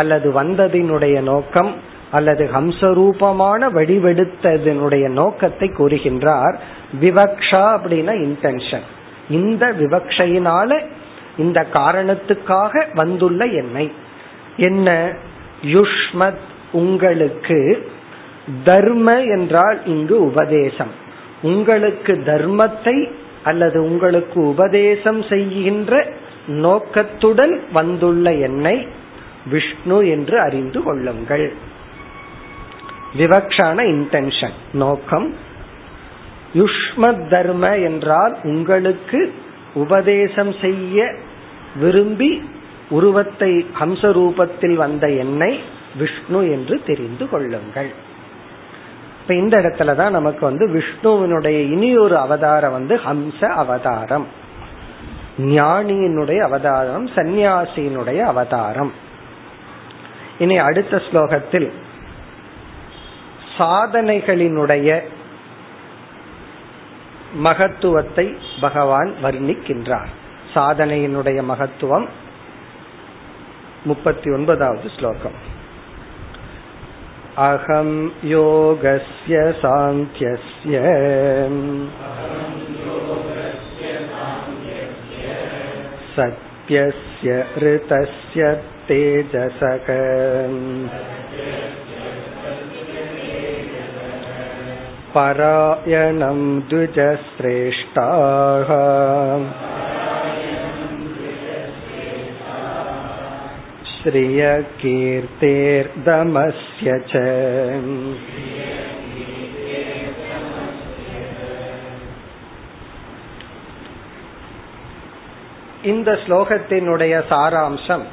அல்லது வந்ததினுடைய நோக்கம், அல்லது ஹம்சரூபமான வடிவெடுத்ததனுடைய நோக்கத்தை கூறுகின்றார். விவக்ஷா அப்படின்னா இன்டென்ஷன். இந்த விவக்ஷையினால, இந்த காரணத்துக்காக வந்துள்ள என்னை என்ன, யுஷ்மத் உங்களுக்கு, தர்ம என்றால் இங்கு உபதேசம், உங்களுக்கு தர்மத்தை அல்லது உங்களுக்கு உபதேசம் செய்கின்ற நோக்கத்துடன் வந்துள்ள என்னை விஷ்ணு என்று அறிந்து கொள்ளுங்கள். விவக்ஷான இன்டென்ஷன், நோக்கம். யுஷ்மத் தர்ம என்றால் உங்களுக்கு உபதேசம் செய்ய விரும்பி உருவத்தை ஹம்சரூபத்தில் வந்த என்னை விஷ்ணு என்று தெரிந்து கொள்ளுங்கள். இப்ப இந்த இடத்துலதான் நமக்கு விஷ்ணுவினுடைய இனியொரு அவதாரம் ஹம்ச அவதாரம், ஞானியினுடைய அவதாரம், சந்நியாசியினுடைய அவதாரம். இனி அடுத்த ஸ்லோகத்தில் சாதனைகளினுடைய மகத்துவத்தை பகவான் வர்ணிக்கின்றார். சாதனையினுடைய மகத்துவம் 39வது ஸ்லோகம். அகம் யோகஸ்ய சாந்த்யஸ்ய சத்யஸ்ய ரிதஸ்ய தேஜஸகம் பராயணம் த்விஜஸ்ரேஷ்டாஹ ஸ்ரிய கீர்த்தேர் தமஸ்ய ச. இந்த ஸ்லோகத்தினுடைய சாராம்சம்,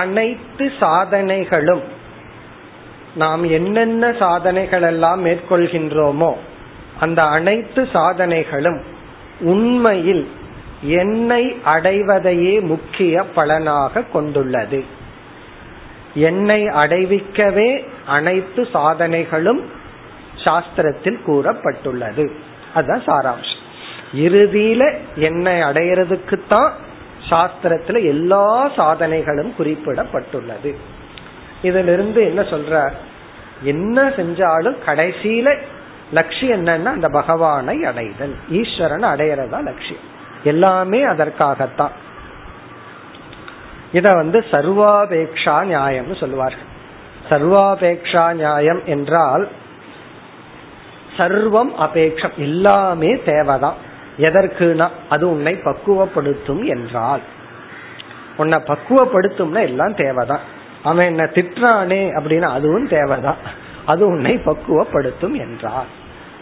அனைத்து சாதனைகளும் நாம் என்னென்ன சாதனைகள் எல்லாம் மேற்கொள்கின்றோமோ அந்த அனைத்து சாதனைகளும் உண்மையில் என்னை அடைவதையே முக்கிய பலனாக கொண்டுள்ளது. என்னை அடைவிக்கவே அனைத்து சாதனைகளும் சாஸ்திரத்தில் கூறப்பட்டுள்ளது. அதுதான் சாராம்சம். இறுதியில என்னை அடையிறதுக்குத்தான் சாஸ்திரத்துல எல்லா சாதனைகளும் குறிப்பிடப்பட்டுள்ளது. இதிலிருந்து என்ன சொல்ற, என்ன செஞ்சாலும் கடைசியில லட்சியம் என்னன்னா அந்த பகவானை அடைதல், ஈஸ்வரனை அடையறதா லட்சியம். எல்லாமே அதற்காகத்தான். இத சர்வாபேக்ஷா நியாயம்னு சொல்லுவார்கள். சர்வாபேக்ஷா நியாயம் என்றால் சர்வம் அபேக்ஷம், எல்லாமே தேவைதான். எதற்குனா அது உன்னை பக்குவப்படுத்தும் என்றால், உன்னை பக்குவப்படுத்தும்னா எல்லாம் தேவைதான். அவன் என்ன திட்டானே அப்படின்னா அதுவும் தேவைதான், அது உன்னை பக்குவப்படுத்தும் என்றால்.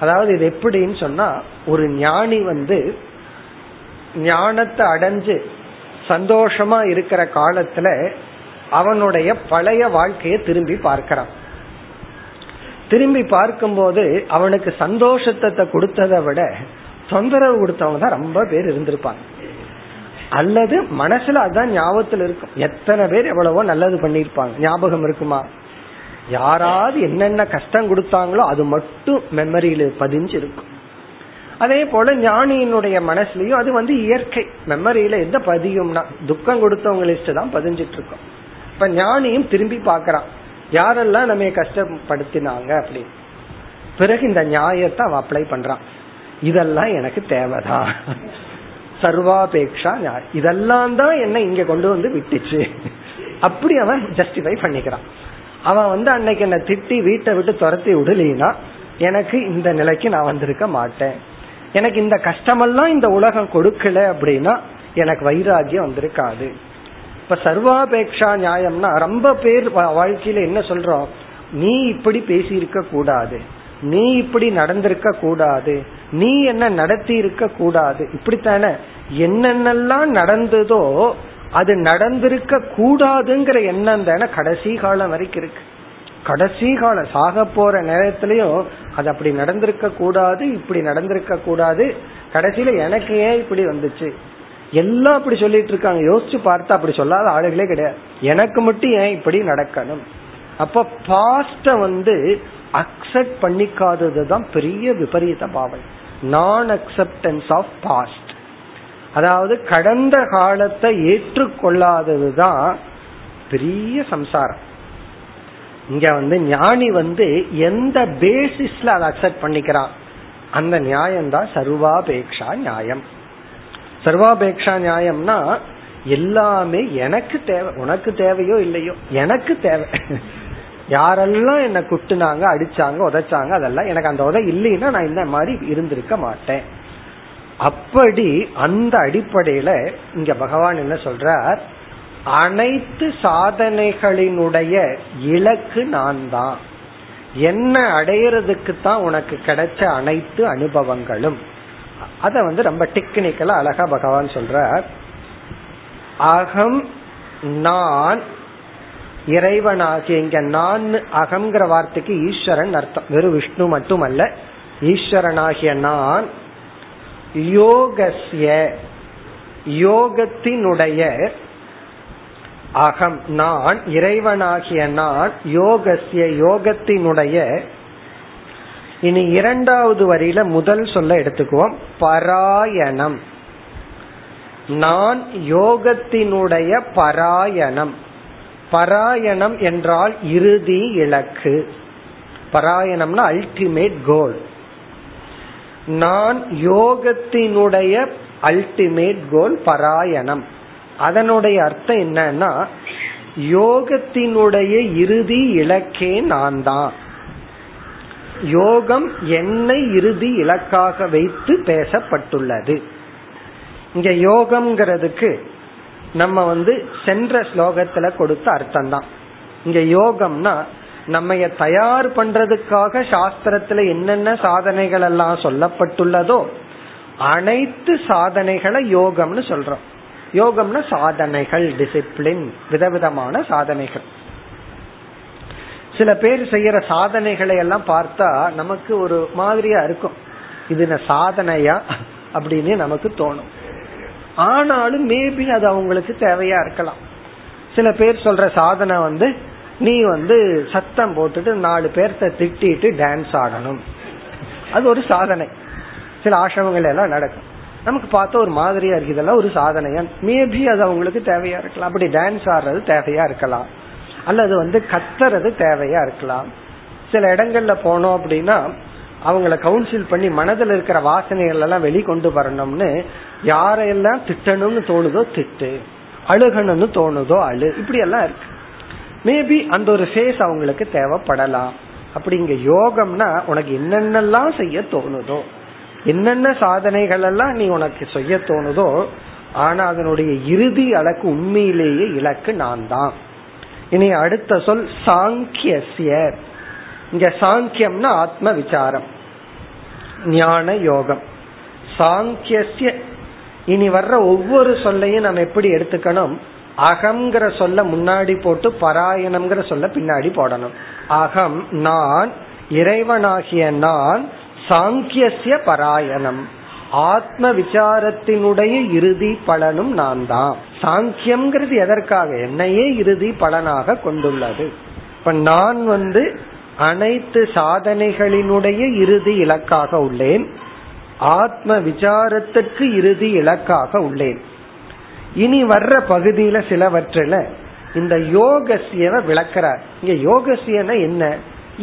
அதாவது இது எப்படின்னு சொன்னா, ஒரு ஞானி ஞானத்தை அடைஞ்சு சந்தோஷமா இருக்கிற காலத்துல அவனுடைய பழைய வாழ்க்கையை திரும்பி பார்க்கிறான். திரும்பி பார்க்கும்போது அவனுக்கு சந்தோஷத்தை கொடுத்ததை விட தொந்தரவு கொடுத்தவங்க தான் ரொம்ப பேர் இருந்திருப்பாங்க. அல்லது மனசுல அதான் ஞாபகத்துல இருக்கும். எத்தனை பேர் எவ்வளவோ நல்லது பண்ணிருப்பாங்க, ஞாபகம் இருக்குமா? யாராவது என்னென்ன கஷ்டம் கொடுத்தாங்களோ அது மட்டும் மெமரியில பதிஞ்சு இருக்கும். அதே போல ஞானியினுடைய மனசுலயும் அது இயற்கை மெமரியில எந்த பதியும்னா துக்கம் கொடுத்தவங்க லிஸ்ட் தான் பதிஞ்சிட்டு இருக்கும். இப்ப ஞானியும் திரும்பி பாக்குறான், யாரெல்லாம் நம்ம கஷ்டப்படுத்தினாங்க அப்படின்னு. பிறகு இந்த நியாயத்தை அவன் அப்ளை பண்றான், இதெல்லாம் எனக்கு தேவைதான். சர்வாபேக்ஷா நியாயம், இதெல்லாம் தான் என்ன இங்க கொண்டு வந்து விட்டுச்சு. அப்படி அவன் ஜஸ்டிஃபை பண்ணிக்கிறான். அவன் அன்னைக்கு என்ன திட்டி வீட்டை விட்டு துரத்தி விடலினா எனக்கு இந்த நிலைக்கு நான் வந்திருக்க மாட்டேன். எனக்கு இந்த கஷ்டமெல்லாம் இந்த உலகம் கொடுக்கல அப்படின்னா எனக்கு வைராகியம் வந்திருக்காது. இப்ப சர்வாபேக்ஷா நியாயம்னா ரொம்ப பேர் வாழ்க்கையில என்ன சொல்றோம், நீ இப்படி பேசி இருக்க கூடாது, நீ இப்படி நடந்திருக்க கூடாது, நீ என்ன நடத்தி இருக்க கூடாது. இப்படித்தானே என்னென்னலாம் நடந்ததோ அது நடந்திருக்க கூடாதுங்கிற எண்ணம் தானே கடைசி காலம் வரைக்கும் இருக்கு. கடைசி கால சாக போற நேரத்திலயும் அது அப்படி நடந்திருக்க கூடாது, இப்படி நடந்திருக்க கூடாது, கடைசியில எனக்கு ஏன் இப்படி வந்துச்சு எல்லாம் அப்படி சொல்லிட்டு இருக்காங்க. யோசிச்சு பார்த்தா அப்படி சொல்லாத ஆளுகளே கிடையாது. எனக்கு மட்டும் ஏன் இப்படி நடக்கணும்? அப்ப பாஸ்ட அக்செப்ட் பண்ணிக்காததுதான் பெரிய விபரீத பாவனை, நான் அக்செப்டன்ஸ் ஆஃப் பாஸ்ட். அதாவது கடந்த காலத்தை ஏற்றுக்கொள்ளாததுதான் பெரிய சம்சாரம். இங்க ஞானி எந்த பேசிஸ்ல அதை அக்செப்ட் பண்ணிக்கிறான், அந்த நியாயம்தான் சர்வாபேக்ஷா நியாயம். சர்வாபேக்ஷா நியாயம்னா எல்லாமே எனக்கு தேவை, உனக்கு தேவையோ இல்லையோ எனக்கு தேவை. யாரெல்லாம் என்ன குட்டுனாங்க, அடிச்சாங்க, உதைச்சாங்க, அதெல்லாம் எனக்கு அந்த உதை இல்லைன்னா நான் இந்த மாதிரி இருந்திருக்க மாட்டேன். அப்படி அந்த அடிப்படையில இங்க பகவான் என்ன சொல்றார், அனைத்து சாதனைகளினுடைய இலக்கு நான் தான், என்ன அடையிறதுக்கு தான் உனக்கு கிடைச்ச அனைத்து அனுபவங்களும். அத ரொம்ப டெக்னிக்கலா அழகா பகவான் சொல்றார். அகம் நான், இறைவனாகிய இங்க நான் அகம்ங்கிற வார்த்தைக்கு ஈஸ்வரன் அர்த்தம், வெறும் விஷ்ணு மட்டும் அல்ல, ஈஸ்வரனாகிய நான். யோகஸ்ய யோகத்தினுடைய அகம் நான், இறைவனாகிய நான். யோகஸ்ய யோகத்தினுடைய இனி இரண்டாவது வரியில முதல் சொல்ல எடுத்துக்குவோம், பராயணம். நான் யோகத்தினுடைய பராயணம். பராயணம் என்றால் இறுதி இலக்கு. பராயணம்னா அல்டிமேட் கோல். நான் யோகத்தினுடைய அல்டிமேட் கோல் பராயணம். அதனுடைய அர்த்தம் என்னன்னா, யோகத்தினுடைய இறுதி இலக்கே நான் தான். யோகம் என்னை இறுதி இலக்காக வைத்து பேசப்பட்டுள்ளது. இங்க யோகம்ங்கிறதுக்கு நம்ம சென்ற ஸ்லோகத்துல கொடுத்த அர்த்தம் தான். இங்க யோகம்னா நம்ம தயார் பண்றதுக்காக சாஸ்திரத்துல என்னென்ன சாதனைகள் எல்லாம் சொல்லப்பட்டுள்ளதோ அனைத்து சாதனைகளை யோகம்னு சொல்றோம். யோகம்னா சாதனைகள், டிசிப்ளின், விதவிதமான சாதனைகள். சில பேர் செய்யற சாதனைகளை எல்லாம் பார்த்தா நமக்கு ஒரு மாதிரியா இருக்கும், இது சாதனையா அப்படின்னு நமக்கு தோணும். ஆனாலும் மேபி அது அவங்களுக்கு தேவையா இருக்கலாம். சில பேர் சொல்ற சாதனை நீ சத்தம் போட்டுட்டு 4 பேர்த்த திட்டிட்டு டான்ஸ் ஆடணும், அது ஒரு சாதனை. சில ஆசிரமங்கள் எல்லாம் நடக்கும், நமக்கு பார்த்தா ஒரு மாதிரியா இருக்கு, இதெல்லாம் ஒரு சாதனையா, மேபி அது அவங்களுக்கு தேவையா இருக்கலாம். அப்படி டான்ஸ் ஆடுறது தேவையா இருக்கலாம், அல்லது கத்துறது தேவையா இருக்கலாம். சில இடங்கள்ல போனோம் அப்படின்னா அவங்கள கவுன்சில் பண்ணி மனதில் இருக்கிற வாசனைகள் எல்லாம் வெளிக்கொண்டு வரணும்னு, யாரையெல்லாம் திட்டணும்னு தோணுதோ திட்டு, அழுகணும்னு தோணுதோ அழு, இப்படி எல்லாம் இருக்கு. மேபி அந்த ஒரு ஃபேஸ் அவங்களுக்கு தேவைப்படலாம். அப்படிங்க யோகம்னா உனக்கு என்னென்னலாம் செய்ய தோணுதோ, என்னென்ன சாதனைகள் எல்லாம் நீ உனக்கு செய்ய தோணுதோ, ஆனா அதனுடைய இறுதி அளக்கு உண்மையிலேயே இலக்கு நான் தான். இனி அடுத்த சொல் சாங்கியஸ்ய. இங்க சாங்கியம்னா ஆத்ம விசாரம், ஞான யோகம். சாங்கியஸ்ய இனி வர்ற ஒவ்வொரு சொல்லையும் நம்ம எப்படி எடுத்துக்கணும், அகம்ங்கிற சொல்ல முன்னாடி போட்டு பராயணம்ங்கிற சொல்ல பின்னாடி போடணும். அகம் நான், இறைவனாகிய நான், சாங்கியஸ்ய பராயணம், ஆத்ம விசாரத்தினுடைய இறுதி பலனும் நான் தான். சாங்கியம்ங்கிறது எதற்காக, என்னையே இறுதி பலனாக கொண்டுள்ளது. இப்ப நான் அனைத்து சாதனைகளினுடைய இறுதி இலக்காக உள்ளேன், ஆத்ம விசாரத்துக்கு இறுதி இலக்காக உள்ளேன். இனி வர்ற பகுதியில சிலவற்றில இந்த யோகசியவை விளக்கிறார். இங்க யோகசியன என்ன,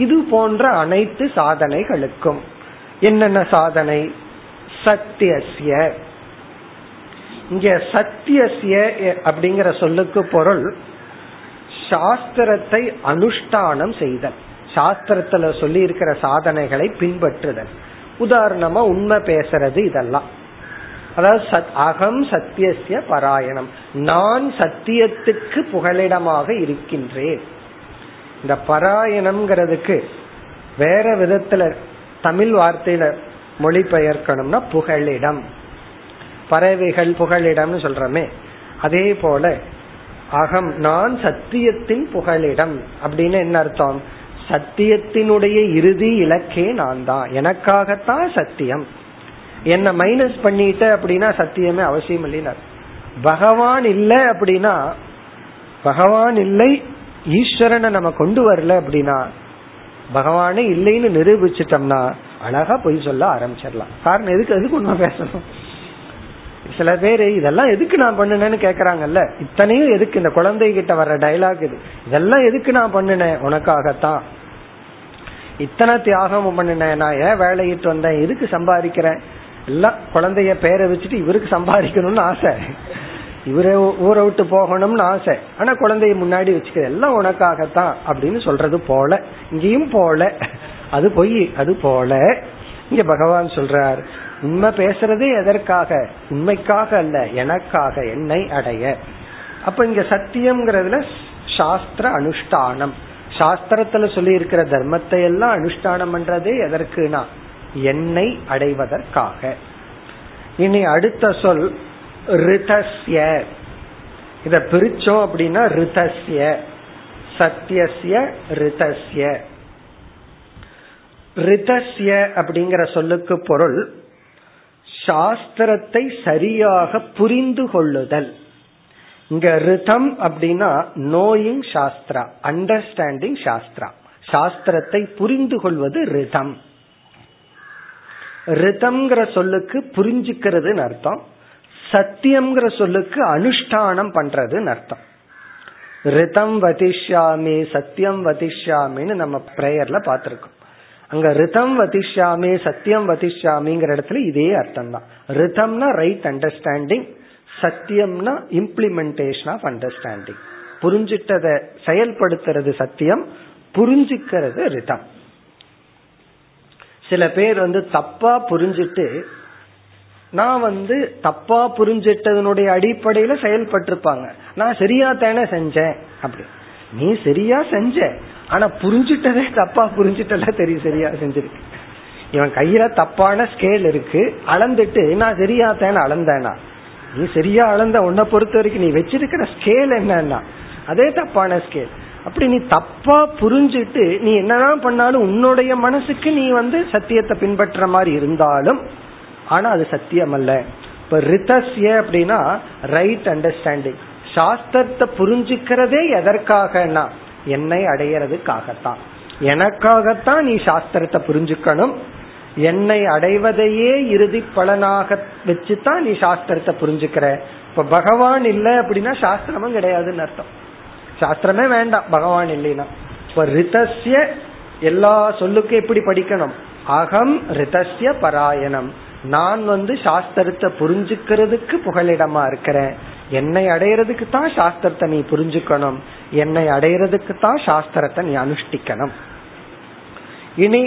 இது போன்ற அனைத்து சாதனைகளுக்கும் என்னென்ன சாதனை, சத்தியசிய. இங்க சத்தியசிய அப்படிங்கிற சொல்லுக்கு பொருள் சாஸ்திரத்தை அனுஷ்டானம் செய்தல், சாஸ்திரத்துல சொல்லி இருக்கிற சாதனைகளை பின்பற்றுதல். உதாரணமா உண்மை பேசுறது, இதெல்லாம் அதாவது அகம் சத்தியசிய பராயணம், நான் சத்தியத்துக்கு புகலிடமாக இருக்கின்றேன். இந்த பராயணம்ங்கிறதுக்கு வேற விதத்துல தமிழ் வார்த்தையில மொழிபெயர்க்கணும்னா புகலிடம். பறவைகள் புகலிடம்னு சொல்றமே, அதே போல அகம் நான் சத்தியத்தின் புகலிடம் அப்படின்னு என்ன அர்த்தம், சத்தியத்தினுடைய இறுதி இலக்கே நான் தான், எனக்காகத்தான் சத்தியம். என்ன மைனஸ் பண்ணிட்ட அப்படின்னா சத்தியமே அவசியம் இல்லைன்னு, பகவான் இல்லை அப்படின்னா, பகவான் இல்லை ஈஸ்வரனை நம்ம கொண்டு வரல அப்படின்னா, பகவானே இல்லைன்னு நிரூபிச்சிட்டோம்னா அழகா பொய் சொல்ல ஆரம்பிச்சிடலாம். காரணம் எதுக்கு, எதுக்கு உண்மை பேசணும். சில பேர் இதெல்லாம் எதுக்கு நான் பண்ணுனேன்னு கேக்குறாங்கல்ல, இத்தனையும் எதுக்கு, இந்த குழந்தைகிட்ட வர்ற டைலாக் இது, இதெல்லாம் எதுக்கு நான் பண்ணுனேன், உனக்காகத்தான். இத்தனை தியாகம் பண்ணினேன், நான் ஏன் வேலையிட்டு வந்தேன், எதுக்கு சம்பாதிக்கிறேன், எல்லாம் குழந்தைய பேரை வச்சுட்டு இவருக்கு சம்பாதிக்கணும்னு ஆசை, இவரை ஊரை விட்டு போகணும்னு ஆசை, ஆனா குழந்தைய முன்னாடி வச்சுக்க, எல்லாம் உனக்காகத்தான் அப்படின்னு சொல்றது போல இங்கேயும் போல, அது பொய். அது போல இங்க பகவான் சொல்றார், உண்மை பேசுறதே எதற்காக, உண்மைக்காக அல்ல, எனக்காக, என்னை அடைய. அப்ப இங்க சத்தியம்ங்கிறதுல சாஸ்திர அனுஷ்டானம், சாஸ்திரத்துல சொல்லி இருக்கிற தர்மத்தை எல்லாம் அனுஷ்டானம் பண்றதே எதற்குனா என்னை அடைவதற்காக. இனி அடுத்த சொல் ரிதஸ்ய. இத பிரிச்சோம் அப்படின்னா ரிதஸ்ய, சத்தியஸ்ய ரிதஸ்ய. ரிதஸ்ய அப்படிங்கிற சொல்லுக்கு பொருள் சாஸ்திரத்தை சரியாக புரிந்து கொள்ளுதல். இங்க ரிதம் அப்படின்னா நோயிங் சாஸ்திரா, அண்டர்ஸ்டாண்டிங் சாஸ்திரா, சாஸ்திரத்தை புரிந்து கொள்வது ரிதம். ரிதம்ங்கிற சொல்லுக்கு புரிஞ்சுக்கிறதுன்னு அர்த்தம், சத்தியம்ங்கிற சொல்லுக்கு அனுஷ்டானம் பண்றதுன்னு அர்த்தம். ரிதம் வதிஷ்யாமி சத்தியம் வதிஷ்யாமின்னு நம்ம பிரேயர்ல பாத்திருக்கோம். அங்க ரிதம் வதிஷ்யாமி சத்தியம் வதிஷ்யாமிங்கிற இடத்துல இதே அர்த்தம் தான். ரிதம்னா ரைட் அண்டர்ஸ்டாண்டிங், சத்தியம்னா இம்ப்ளிமெண்டேஷன் ஆஃப் அண்டர்ஸ்டாண்டிங். புரிஞ்சிட்டத செயல்படுத்துறது சத்தியம், புரிஞ்சுக்கிறது ரிதம். சில பேர் தப்பா புரிஞ்சிட்டு, நான் தப்பா புரிஞ்சிட்டதனுடைய அடிப்படையில செயல்பட்டிருப்பாங்க. நான் சரியா தானே செஞ்சேன் அப்படி, நீ சரியா செஞ்ச, ஆனா புரிஞ்சிட்டதே தப்பா புரிஞ்சிட்டல, தெரியும் சரியா செஞ்சிருக்கு. இவன் கையில தப்பான ஸ்கேல் இருக்கு, அளந்துட்டு நான் சரியா தானே அளந்தேனா, நீ சரியா அளந்த, உன்னை பொறுத்த வரைக்கும் நீ வச்சிருக்கிற ஸ்கேல் என்னன்னா அதே தப்பான ஸ்கேல். அப்படி நீ தப்பா புரிஞ்சிட்டு நீ என்னதான் பண்ணாலும் உன்னுடைய மனசுக்கு நீ சத்தியத்தை பின்பற்ற மாதிரி இருந்தாலும், ஆனா அது சத்தியம் அல்ல. இப்ப ரிதஸ்ய அப்படின்னா ரைட் அண்டர்ஸ்டாண்டிங். சாஸ்திரத்தை புரிஞ்சுக்கிறதே எதற்காகனா என்னை அடையிறதுக்காகத்தான், எனக்காகத்தான் நீ சாஸ்திரத்தை புரிஞ்சுக்கணும், என்னை அடைவதையே இறுதி பலனாக வச்சுதான் நீ சாஸ்திரத்தை புரிஞ்சுக்கிற. இப்ப பகவான் இல்லை அப்படின்னா சாஸ்திரமும் கிடையாதுன்னு அர்த்தம், சாஸ்திரமே வேண்டாம் பகவான் இல்லைன்னா. இப்ப ரிதஸ்ய எல்லா சொல்லுக்கும் எப்படி படிக்கணும், அகம் ரிதஸ்ய பராயணம், நான் சாஸ்திரத்தை புரிஞ்சுக்கிறதுக்கு புகலிடமா இருக்கிறேன், என்னை அடையிறதுக்கு தான் சாஸ்திரத்தை நீ புரிஞ்சுக்கணும், என்னை அடையிறதுக்கு தான் சாஸ்திரத்தை நீ அனுஷ்டிக்கணும். இனி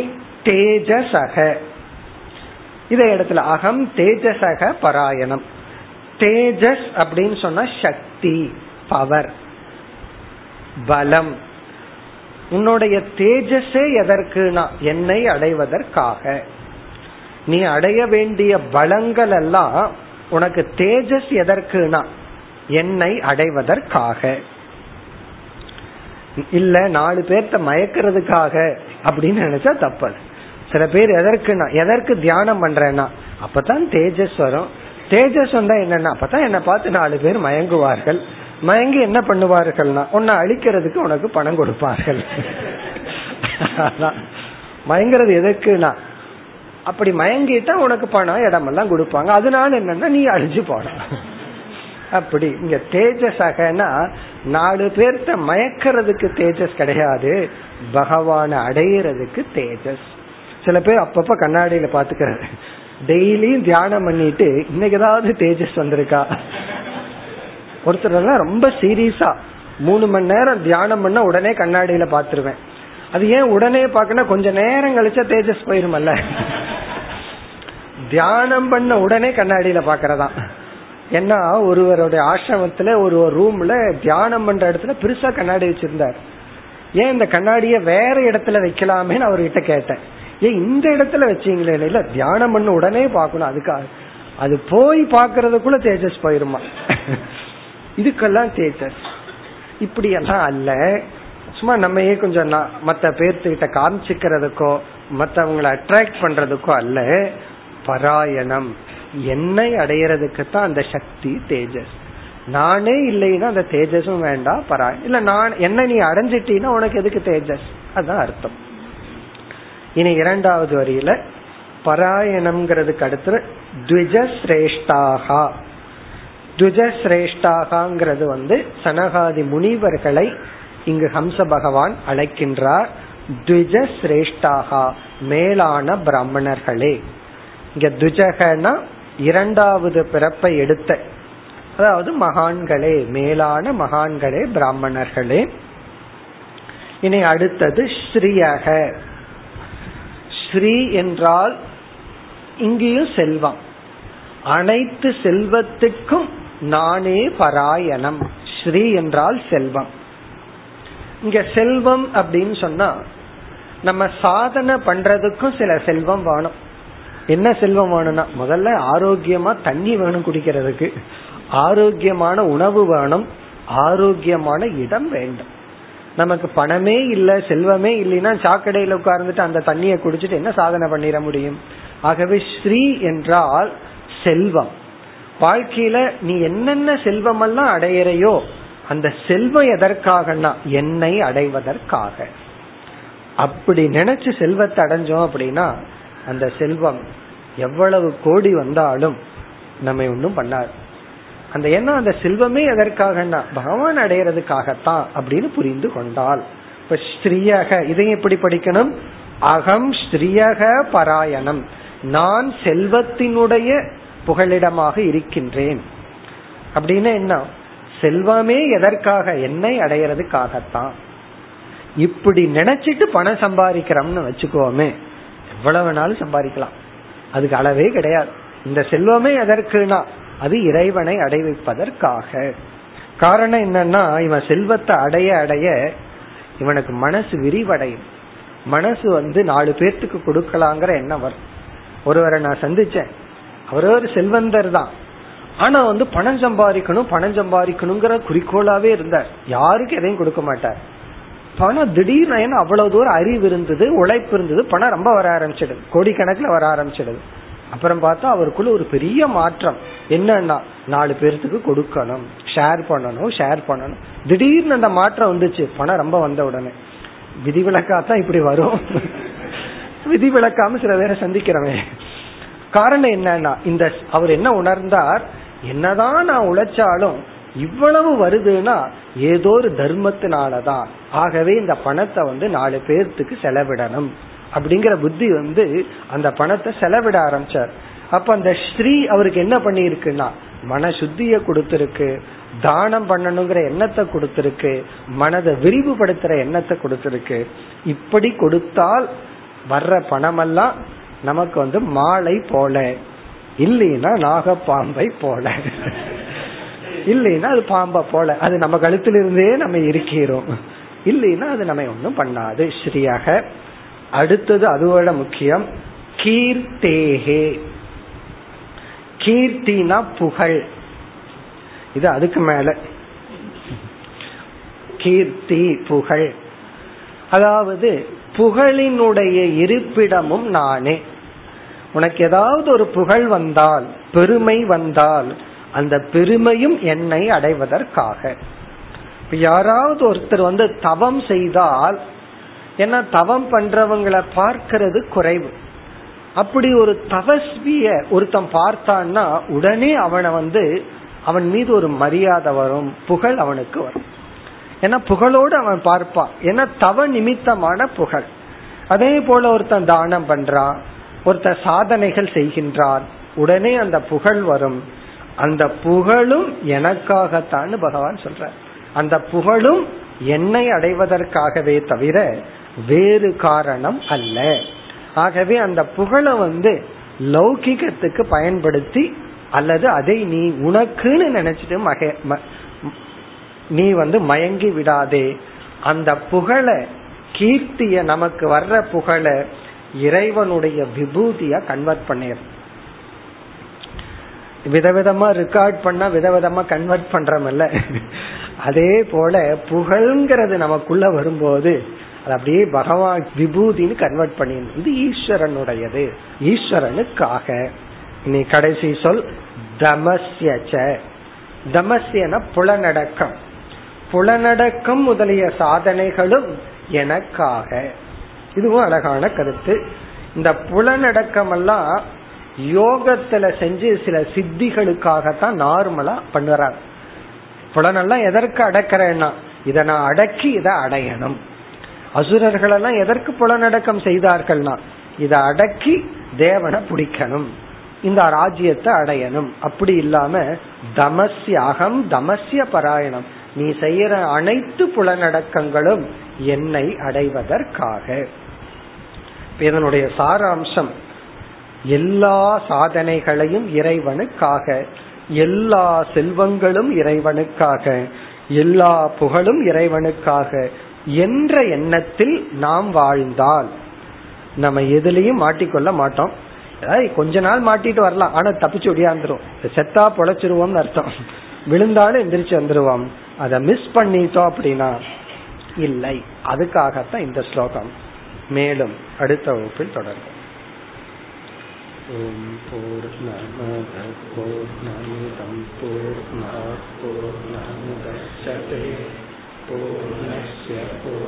தேஜசக, இதே இடத்துல அகம் தேஜசக பராயணம். தேஜஸ் அப்படின்னு சொன்னா சக்தி, பவர், பலம். உன்னுடைய தேஜஸே எதற்குனா என்னை அடைவதற்காக. நீ அடைய வேண்டிய பலங்கள் எல்லாம் உனக்கு தேஜஸ் எதற்குனா என்னை அடைவதற்காக, இல்ல 4 பேர்த்த மயக்கிறதுக்காக அப்படின்னு நினைச்சா தப்பது. சில பேர் எதற்குனா, எதற்கு தியானம் பண்றேன்னா அப்பதான் தேஜஸ் வரும், தேஜஸ் வந்தா என்னன்னா அப்பதான் என்னை பார்த்து 4 பேர் மயங்குவார்கள், மயங்கி என்ன பண்ணுவார்கள்னா உன்னை அழிக்கிறதுக்கு உனக்கு பணம் கொடுப்பார்கள். மயங்கிறது எதற்குனா, அப்படி மயங்கிட்டா உனக்கு பணம் இடமெல்லாம் கொடுப்பாங்க, அதனால என்னன்னா நீ அழிஞ்சு போன. அப்படி இங்க தேஜஸகனா 4 பேர்த்த மயக்கிறதுக்கு தேஜஸ் கிடையாது, பகவானை அடையிறதுக்கு தேஜஸ். சில பேர் அப்பப்ப கண்ணாடியில பாத்துக்கிறது, டெய்லியும் தியானம் பண்ணிட்டு இன்னைக்கு ஏதாவது தேஜஸ் வந்திருக்கா. ஒருத்தர் ரொம்ப சீரியஸா 3 மணி நேரம் தியானம் பண்ண உடனே கண்ணாடியில பாத்துருவேன். அது ஏன் உடனே பாக்கனா, கொஞ்ச நேரம் கழிச்சா தேஜஸ் போயிருமல்ல. தியானம் பண்ண உடனே கண்ணாடியில பாக்கிறதா என்ன, ஒருவருடைய ஆசிரமத்துல ஒரு ரூம்ல தியானம் பண்ற இடத்துல பெருசா கண்ணாடி வச்சிருந்தார். ஏன் இந்த கண்ணாடிய வேற இடத்துல வைக்கலாமேன்னு அவர்கிட்ட கேட்டேன். ஏன் இந்த இடத்துல வச்சீங்களே, இல்ல தியானம் பண்ண உடனே பாக்கணும், அதுக்காக அது போய் பாக்குறதுக்குள்ள தேஜஸ் போயிருமா, இதுக்கெல்லாம் தேஜஸ். இப்படி எல்லாம் அல்ல, சும்மா நம்ம ஏன் கொஞ்சம் மற்ற பேர்த்துக்கிட்ட காமிச்சுக்கிறதுக்கோ மற்றவங்களை அட்ராக்ட் பண்றதுக்கோ அல்ல, பராயணம் என்னை அடையிறதுக்கு தான் அந்த சக்தி தேஜஸ். நானே இல்லைன்னா அந்த தேஜஸும் வேண்டாம், பராயணம் இல்ல, நான் என்ன நீ அடைஞ்சிட்டீன்னா உனக்கு எதுக்கு தேஜஸ், அதான் அர்த்தம். இனி 2வது வரியில பராயணம்ங்கிறதுக்கு அடுத்து த்விஜஸ்ரேஷ்டாஹா. த்விஜஸ்ரேஷ்டாஹாங்கிறது சனகாதி முனிவர்களை இங்கு ஹம்ச பகவான் அழைக்கின்றார். த்விஜஸ்ரேஷ்டாஹா மேலான பிராமணர்களே. இங்க த்விஜகனா 2வது பிறப்பை எடுத்த, அதாவது மகான்களே, மேலான மகான்களே, பிராமணர்களே. இனி அடுத்தது ஸ்ரீயக. ஸ்ரீ என்றால் இங்கேயும் செல்வம், அனைத்து செல்வத்திற்கும் நானே பராயணம். ஸ்ரீ என்றால் செல்வம். இங்க செல்வம் அப்படின்னு சொன்னா நம்ம சாதனை பண்றதுக்கும் சில செல்வம் வேணும். என்ன செல்வம் வேணும்னா முதல்ல ஆரோக்கியமா தண்ணி வேணும் குடிக்கிறதுக்கு, ஆரோக்கியமான உணவு வேணும், ஆரோக்கியமான இடம் வேண்டும். நமக்கு பணமே இல்லை செல்வமே இல்லைன்னா சாக்கடையில உட்கார்ந்துட்டு அந்த தண்ணியை குடிச்சிட்டு என்ன சாதனை பண்ணிட முடியும். ஆகவே ஸ்ரீ என்றால் செல்வம். வாழ்க்கையில நீ என்னென்ன செல்வம் எல்லாம் அடையிறையோ அந்த செல்வம் எதற்காகனா என்னை அடைவதற்காக. அப்படி நினைச்சு செல்வத்தை அடைஞ்சோம் அப்படின்னா அந்த செல்வம் எவ்வளவு கோடி வந்தாலும் நம்ம ஒன்றும் பண்ணாது. அந்த ஏன்னா அந்த செல்வமே எதற்காகனா பகவான் அடையிறதுக்காகத்தான் அப்படின்னு புரிந்து கொண்டால், இப்ப ஸ்ரீயக இதையும் எப்படி படிக்கணும், அகம் ஸ்ரீயக பராயணம், நான் செல்வத்தினுடைய புகலிடமாக இருக்கின்றேன். அப்படின்னா என்ன, செல்வமே எதற்காக, என்னை அடையிறதுக்காகத்தான். இப்படி நினைச்சிட்டு பணம் சம்பாதிக்கிறோம்னு வச்சுக்கோமே, எவ்வளவு வேணாலும் சம்பாதிக்கலாம், அதுக்கு அளவே கிடையாது. இந்த செல்வமே எதற்குனா அது இறைவனை அடைவிப்பதற்காக. காரணம் என்னன்னா இவன் செல்வத்தை அடைய அடைய இவனுக்கு மனசு விரிவடையும், மனசு நாலு பேர்த்துக்கு கொடுக்கலாங்கிற எண்ணம் வரும். ஒருவரை நான் சந்திச்சேன், அவரே ஒரு செல்வந்தர் தான், ஆனா பணம் சம்பாதிக்கணும் பணம் சம்பாதிக்கணுங்கிற குறிக்கோளாவே இருந்தார், யாருக்கு எதையும் கொடுக்க மாட்டார். பணம் திடீர்னு அவ்வளவு தூரம் அறிவு இருந்தது, உழைப்பு இருந்தது, பணம் ரொம்ப வர ஆரம்பிச்சிடுது, கோடிக்கணக்கில் வர ஆரம்பிச்சிடுது. அப்புறம் பார்த்தா அவருக்குள்ள ஒரு பெரிய மாற்றம், என்னன்னா நாலு பேர்த்துக்கு கொடுக்கணும், ஷேர் பண்ணணும் ஷேர் பண்ணணும். திடீர்னு அந்த மாற்றம் வந்துச்சு, பணம் ரொம்ப வந்த உடனே. விதிவிலக்காத்தான் இப்படி வரும், விதிவிலக்காம சில பேரை சந்திக்கிறவே. காரணம் என்னன்னா இந்த அவர் என்ன உணர்ந்தார், என்னதான் நான் உழைச்சாலும் இவ்வளவு வருதுன்னா ஏதோ ஒரு தர்மத்தினாலதான், ஆகவே இந்த பணத்தை நாலு பேர்த்துக்கு செலவிடணும் அப்படிங்கிற புத்தி அந்த பணத்தை செலவிட ஆரம்பிச்சார். அப்ப அந்த ஸ்ரீ அவருக்கு என்ன பண்ணிருக்குன்னா மன சுத்திய கொடுத்திருக்கு, தானம் பண்ணணுங்கிற எண்ணத்தை கொடுத்திருக்கு, மனதை விரிவுபடுத்துற எண்ணத்தை கொடுத்திருக்கு. இப்படி கொடுத்தால் வர்ற பணமெல்லாம் நமக்கு மாலை போல, இல்லைன்னா நாகப்பாம்பை போல, இல்லைன்னா அது பாம்பை போல, அது நம்ம கழுத்திலிருந்தே நம்ம இருக்கிறோம், இல்லைன்னா அது நம்ம ஒன்றும் பண்ணாது. ஸ்ரீயாக அடுத்தது அதுவோட முக்கியம் கீர்த்தேகே. கீர்த்தினா புகழ், இது அதுக்கு மேல கீர்த்தி புகழ், அதாவது புகழினுடைய இருப்பிடமும் நானே. உனக்கு ஏதாவது ஒரு புகழ் வந்தால் பெருமை வந்தால் அந்த பெருமையும் என்னை அடைவதற்காக. யாராவது ஒருத்தர் தவம் செய்தால், ஏன்னா தவம் பண்றவங்களை பார்க்கிறது குறைவு, அப்படி ஒரு தபஸ்விய ஒருத்தன் பார்த்தான்னா உடனே அவனை அவன் மீது ஒரு மரியாதை வரும், புகழ் அவனுக்கு வரும். ஏன்னா புகழோடு அவன் பார்ப்பான், ஏன்னா தவ நிமித்தமான புகழ். அதே போல ஒருத்தன் தானம் பண்றான், ஒருத்தன் சாதனைகள் செய்கின்றான், உடனே அந்த புகழ் வரும். அந்த புகழும் எனக்காகத்தான் பகவான் சொல்ற, அந்த புகழும் என்னை அடைவதற்காகவே தவிர வேறு காரணம் அல்ல. ஆகவே அந்த புகழை லௌகிகத்துக்கு பயன்படுத்தி அல்லது அதை நீ உனக்குன்னு நினைச்சிட்டு நீ மயங்கி விடாதே. அந்த புகழ கீர்த்திய நமக்கு வர்ற புகழ இறைவனுடைய விபூதிய கன்வெர்ட் பண்ணிரு. விதவிதமா ரெக்கார்ட் பண்ணா விதவிதமா கன்வெர்ட் பண்றமல்ல, அதே போல புகழ்ங்கிறது நமக்குள்ள வரும்போது அது அப்படியே பகவான் விபூதின்னு கன்வெர்ட் பண்ணிடும். இது ஈஸ்வரனுடையது, ஈஸ்வரனுக்காக. நீ கடைசி சொல் தமஸ்யச்ச. தமஸ்யன புலனடக்கம், புலனடக்கம் முதலிய சாதனைகளும் எனக்காக. இதுவும் அழகான கருத்து. இந்த புலனடக்கம் எல்லாம் யோகத்துல செஞ்சு சில சித்திகளுக்காகத்தான் நார்மலா பண்ணுறாங்க. புலனெல்லாம் எதற்கு அடக்கிறேன்னா இதை நான் அடக்கி இதை அடையணும். அசுரர்கள் எல்லாம் எதற்கு புலனடக்கம் செய்தார்கள்னா இதை அடக்கி தேவனை பிடிக்கணும், இந்த ராஜ்யத்தை அடையணும். அப்படி இல்லாம தமஸ்ய அகம் தமஸ்ய பராயணம், நீ செய்யற அனைத்து புலனடக்கங்களும் என்னை அடைவதற்காக. இதனுடைய சாராம்சம் எல்லா சாதனைகளையும் இறைவனுக்காக, எல்லா செல்வங்களும் இறைவனுக்காக, எல்லா புகழும் இறைவனுக்காக என்ற எண்ணத்தில் நாம் வாழ்ந்தால் நம்ம எதுலையும் மாட்டிக்கொள்ள மாட்டோம். கொஞ்ச நாள் மாட்டிட்டு வரலாம், ஆனா தப்பிச்சு ஒடியாந்துரும், செத்தா பொழைச்சிருவோம்னு அர்த்தம். விழுந்தாலும் எந்திரிச்சு வந்துருவோம். அதை மிஸ் பண்ணிட்டோம் அப்படின்னா இல்லை. அதுக்காகத்தான் இந்த ஸ்லோகம். மேலும் அடுத்த வகுப்பில் தொடரும். ஓம் பூர்ணமத் பூர்ணமிதம் பூர்ணாத் பூர்ணமுதச்யதே பூர்ணஸ்ய